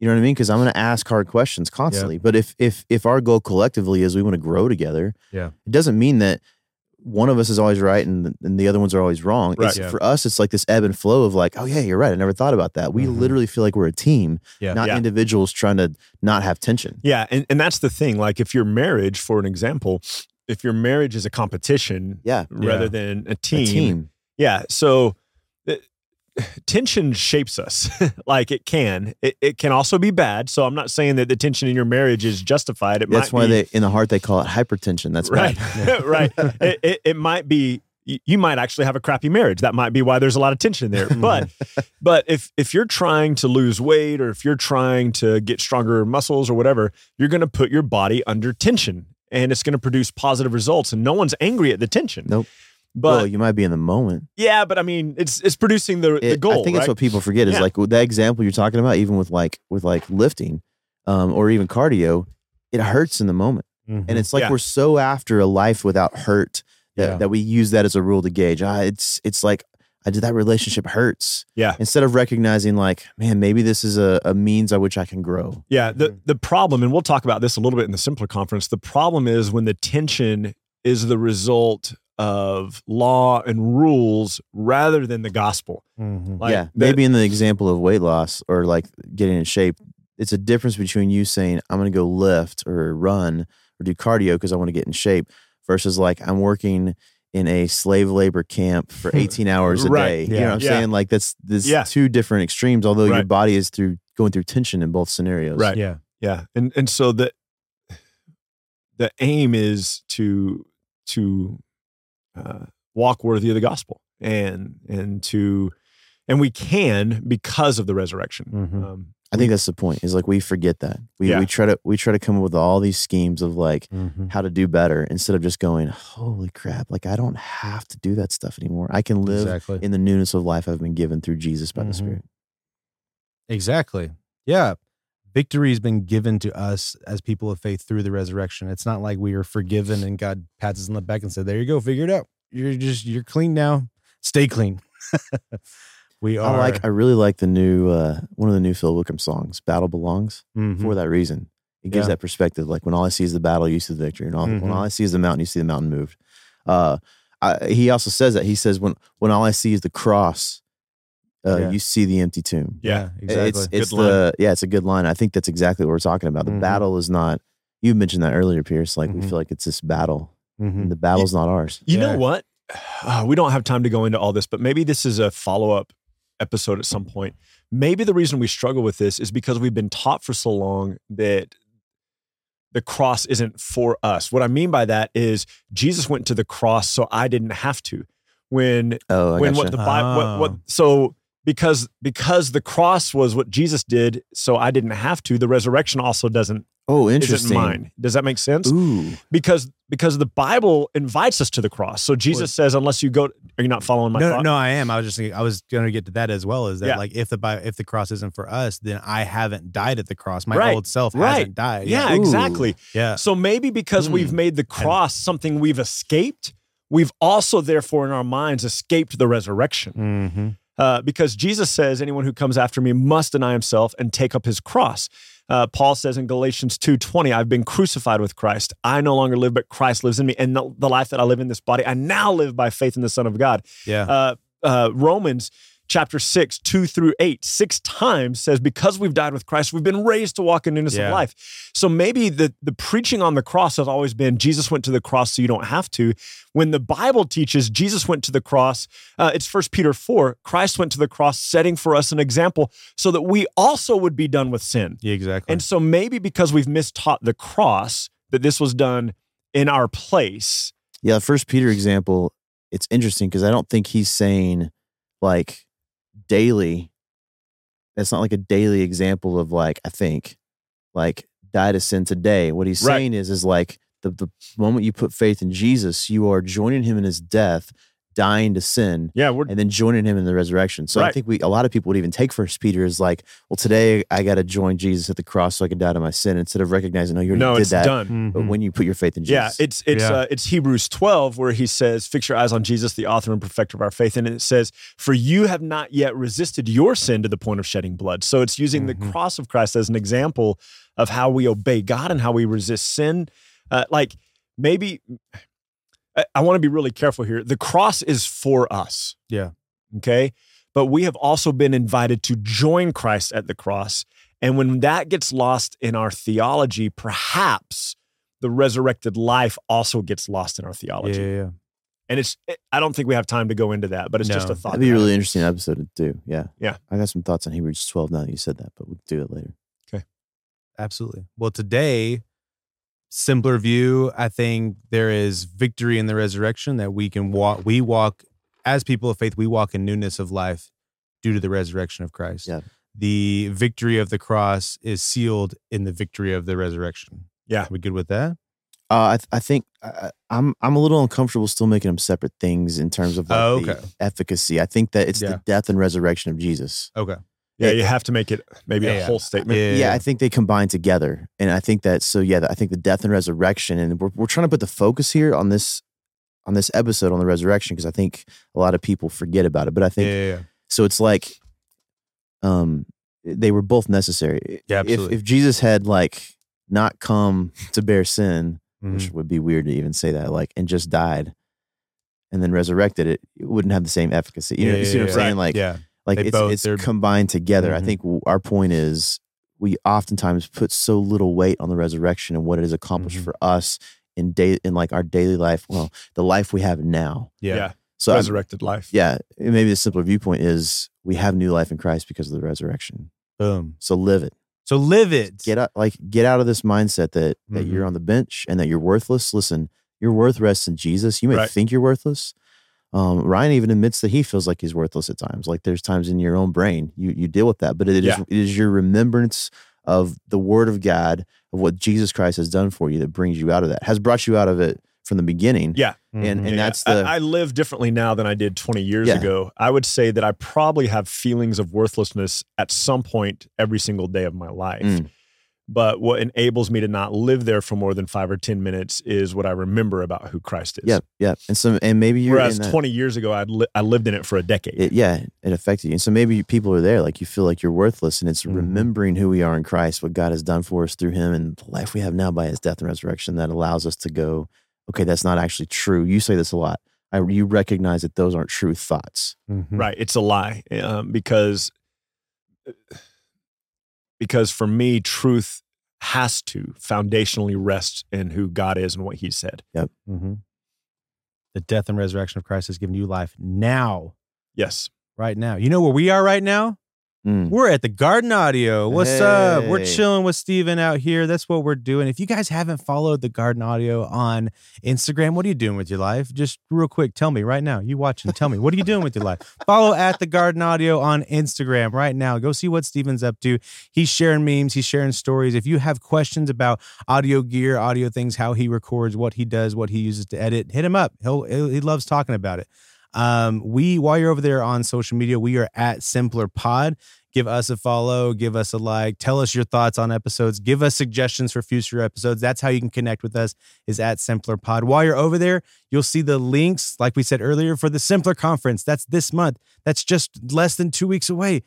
You know what I mean? Because I'm going to ask hard questions constantly. Yeah. But if our goal collectively is we want to grow together, it doesn't mean that... one of us is always right and the other ones are always wrong. Right, For us, it's like this ebb and flow of like, oh yeah, you're right. I never thought about that. We literally feel like we're a team, not individuals trying to not have tension. Yeah. And that's the thing. Like if your marriage, for an example, if your marriage is a competition rather than a team. Yeah. So tension shapes us. Like it can. It can also be bad. So I'm not saying that the tension in your marriage is justified. That's why they, in the heart, they call it hypertension. That's right. Bad. Right. It might be, you might actually have a crappy marriage. That might be why there's a lot of tension there. But if you're trying to lose weight or if you're trying to get stronger muscles or whatever, you're going to put your body under tension and it's going to produce positive results and no one's angry at the tension. Nope. But, well, you might be in the moment. Yeah, but I mean, it's producing the goal. I think that's what people forget is like that example you're talking about, even with lifting, or even cardio, it hurts in the moment, and it's like we're so after a life without hurt that we use that as a rule to gauge. It's like I did that relationship hurts. Yeah. Instead of recognizing like, man, maybe this is a means by which I can grow. Yeah. The problem, and we'll talk about this a little bit in the Simpler Conference. The problem is when the tension is the result of law and rules rather than the gospel. Like maybe in the example of weight loss or like getting in shape, it's a difference between you saying, I'm going to go lift or run or do cardio because I want to get in shape versus like I'm working in a slave labor camp for 18 hours a day. Yeah. You know what I'm saying? Like that's two different extremes, although your body is going through tension in both scenarios. Right. Yeah. Yeah. And so the aim is to walk worthy of the gospel and we can because of the resurrection. I think that's the point is like, we forget that we try to come up with all these schemes of like how to do better instead of just going, holy crap. Like I don't have to do that stuff anymore. I can live in the newness of life I've been given through Jesus by the Spirit. Exactly. Yeah. Victory has been given to us as people of faith through the resurrection. It's not like we are forgiven and God pats us on the back and said, there you go, figure it out. You're clean now. Stay clean. I really like the new, one of the new Phil Wickham songs, Battle Belongs, for that reason. It gives that perspective. Like when all I see is the battle, you see the victory. And when all I see is the mountain, you see the mountain moved. He also says that. He says, when all I see is the cross, you see the empty tomb. Yeah, exactly. It's a good line. I think that's exactly what we're talking about. The battle is not, you mentioned that earlier, Pierce, like we feel like it's this battle and the battle's not ours. You know what? We don't have time to go into all this, but maybe this is a follow-up episode at some point. Maybe the reason we struggle with this is because we've been taught for so long that the cross isn't for us. What I mean by that is Jesus went to the cross so I didn't have to. When what the Bible, so because the cross was what Jesus did, so I didn't have to. The resurrection also doesn't. Oh, interesting. Isn't mine. Does that make sense? Ooh. Because the Bible invites us to the cross. So Jesus says, unless you go, are you not following my thought? No, I am. I was going to get to that as well. Is that like if the cross isn't for us, then I haven't died at the cross. My old self hasn't died. Yeah, exactly. Yeah. So maybe because we've made the cross something we've escaped, we've also therefore in our minds escaped the resurrection. Mm-hmm. Because Jesus says, anyone who comes after me must deny himself and take up his cross. Paul says in Galatians 2:20, I've been crucified with Christ. I no longer live, but Christ lives in me. And the life that I live in this body, I now live by faith in the Son of God. Yeah. Romans chapter 6, 2-8, 6 times says, because we've died with Christ, we've been raised to walk in innocent life. So maybe the preaching on the cross has always been, Jesus went to the cross so you don't have to. When the Bible teaches Jesus went to the cross, it's First Peter 4, Christ went to the cross, setting for us an example so that we also would be done with sin. Yeah, exactly. And so maybe because we've mistaught the cross, that this was done in our place. Yeah, the First Peter example, it's interesting because I don't think he's saying like, daily. That's not like a daily example of like, I think, like die to sin today. What he's saying is like the moment you put faith in Jesus, you are joining him in his death, dying to sin, and then joining him in the resurrection. So I think a lot of people would even take First Peter as like, well, today I got to join Jesus at the cross so I can die to my sin, instead of recognizing, no, you already did that. Done. Mm-hmm. But when you put your faith in Jesus, it's Hebrews 12 where he says, fix your eyes on Jesus, the author and perfecter of our faith, and it says, for you have not yet resisted your sin to the point of shedding blood. So it's using the cross of Christ as an example of how we obey God and how we resist sin. I want to be really careful here. The cross is for us. Yeah. Okay. But we have also been invited to join Christ at the cross. And when that gets lost in our theology, perhaps the resurrected life also gets lost in our theology. Yeah. And I don't think we have time to go into that, but it's just a thought. That'd be a really interesting episode to do. Yeah. Yeah. I got some thoughts on Hebrews 12 now that you said that, but we'll do it later. Okay. Absolutely. Well, today, simpler view, I think there is victory in the resurrection, that we can walk. We walk as people of faith. We walk in newness of life due to the resurrection of Christ. Yeah. The victory of the cross is sealed in the victory of the resurrection. Yeah, are we good with that? I think I'm a little uncomfortable still making them separate things in terms of like the efficacy. I think that it's the death and resurrection of Jesus. Okay. Yeah, you have to make it maybe a whole statement. Yeah, I think they combine together. And I think that, I think the death and resurrection, and we're trying to put the focus here on this episode on the resurrection, because I think a lot of people forget about it. But I think, so it's like, they were both necessary. Yeah, absolutely. If Jesus had like not come to bear sin, which would be weird to even say that, like, and just died and then resurrected, it wouldn't have the same efficacy. You see what I'm saying? Right. Like, yeah. Like it's combined together. Mm-hmm. I think our point is we oftentimes put so little weight on the resurrection and what it has accomplished for us in like our daily life. Well, the life we have now. Yeah. So resurrected life. Yeah. Maybe the simpler viewpoint is we have new life in Christ because of the resurrection. Boom. So live it. Get out of this mindset that you're on the bench and that you're worthless. Listen, your worth rests in Jesus. You may think you're worthless. Ryan even admits that he feels like he's worthless at times. Like there's times in your own brain, you deal with that, but it is your remembrance of the word of God, of what Jesus Christ has done for you that brings you out of that, has brought you out of it from the beginning. Yeah. And that's the... I live differently now than I did 20 years ago. I would say that I probably have feelings of worthlessness at some point every single day of my life. Mm. But what enables me to not live there for more than 5 or 10 minutes is what I remember about who Christ is. Yeah. And maybe you're. Whereas 20 years ago, I lived in it for a decade. It affected you. And so maybe people are there, like you feel like you're worthless, and it's remembering who we are in Christ, what God has done for us through him, and the life we have now by his death and resurrection that allows us to go, okay, that's not actually true. You say this a lot. You recognize that those aren't true thoughts. Mm-hmm. Right. It's a lie because for me, truth has to foundationally rest in who God is and what he said. Yep. Mm-hmm. The death and resurrection of Christ has given you life now. Yes. Right now. You know where we are right now? We're at the Garden Audio. What's up? We're chilling with Steven out here. That's what we're doing. If you guys haven't followed the Garden Audio on Instagram, what are you doing with your life? Just real quick, tell me right now. You watching, tell me. What are you doing with your life? Follow at the Garden Audio on Instagram right now. Go see what Steven's up to. He's sharing memes. He's sharing stories. If you have questions about audio gear, audio things, how he records, what he does, what he uses to edit, hit him up. He loves talking about it. While you're over there on social media, we are at Simpler Pod. Give us a follow, give us a like, tell us your thoughts on episodes, give us suggestions for future episodes. That's how you can connect with us, is at Simpler Pod. While you're over there, you'll see the links, like we said earlier, for the Simpler Conference. That's this month. That's just less than 2 weeks away.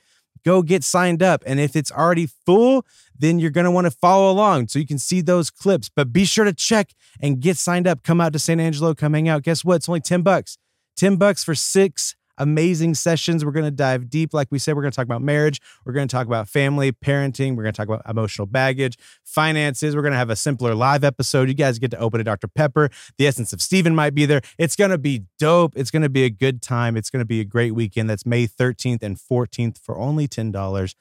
Go get signed up. And if it's already full, then you're going to want to follow along so you can see those clips. But be sure to check and get signed up. Come out to San Angelo. Come hang out. Guess what? It's only $10. $10 for 6 amazing sessions. We're going to dive deep. Like we said, we're going to talk about marriage. We're going to talk about family, parenting. We're going to talk about emotional baggage, finances. We're going to have a Simpler live episode. You guys get to open a Dr. Pepper. The Essence of Steven might be there. It's going to be dope. It's going to be a good time. It's going to be a great weekend. That's May 13th and 14th for only $10.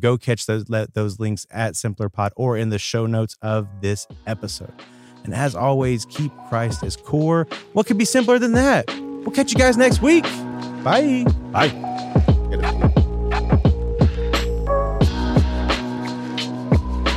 Go catch those links at SimplerPod or in the show notes of this episode. And as always, keep Christ as core. What could be simpler than that? We'll catch you guys next week. Bye. Bye.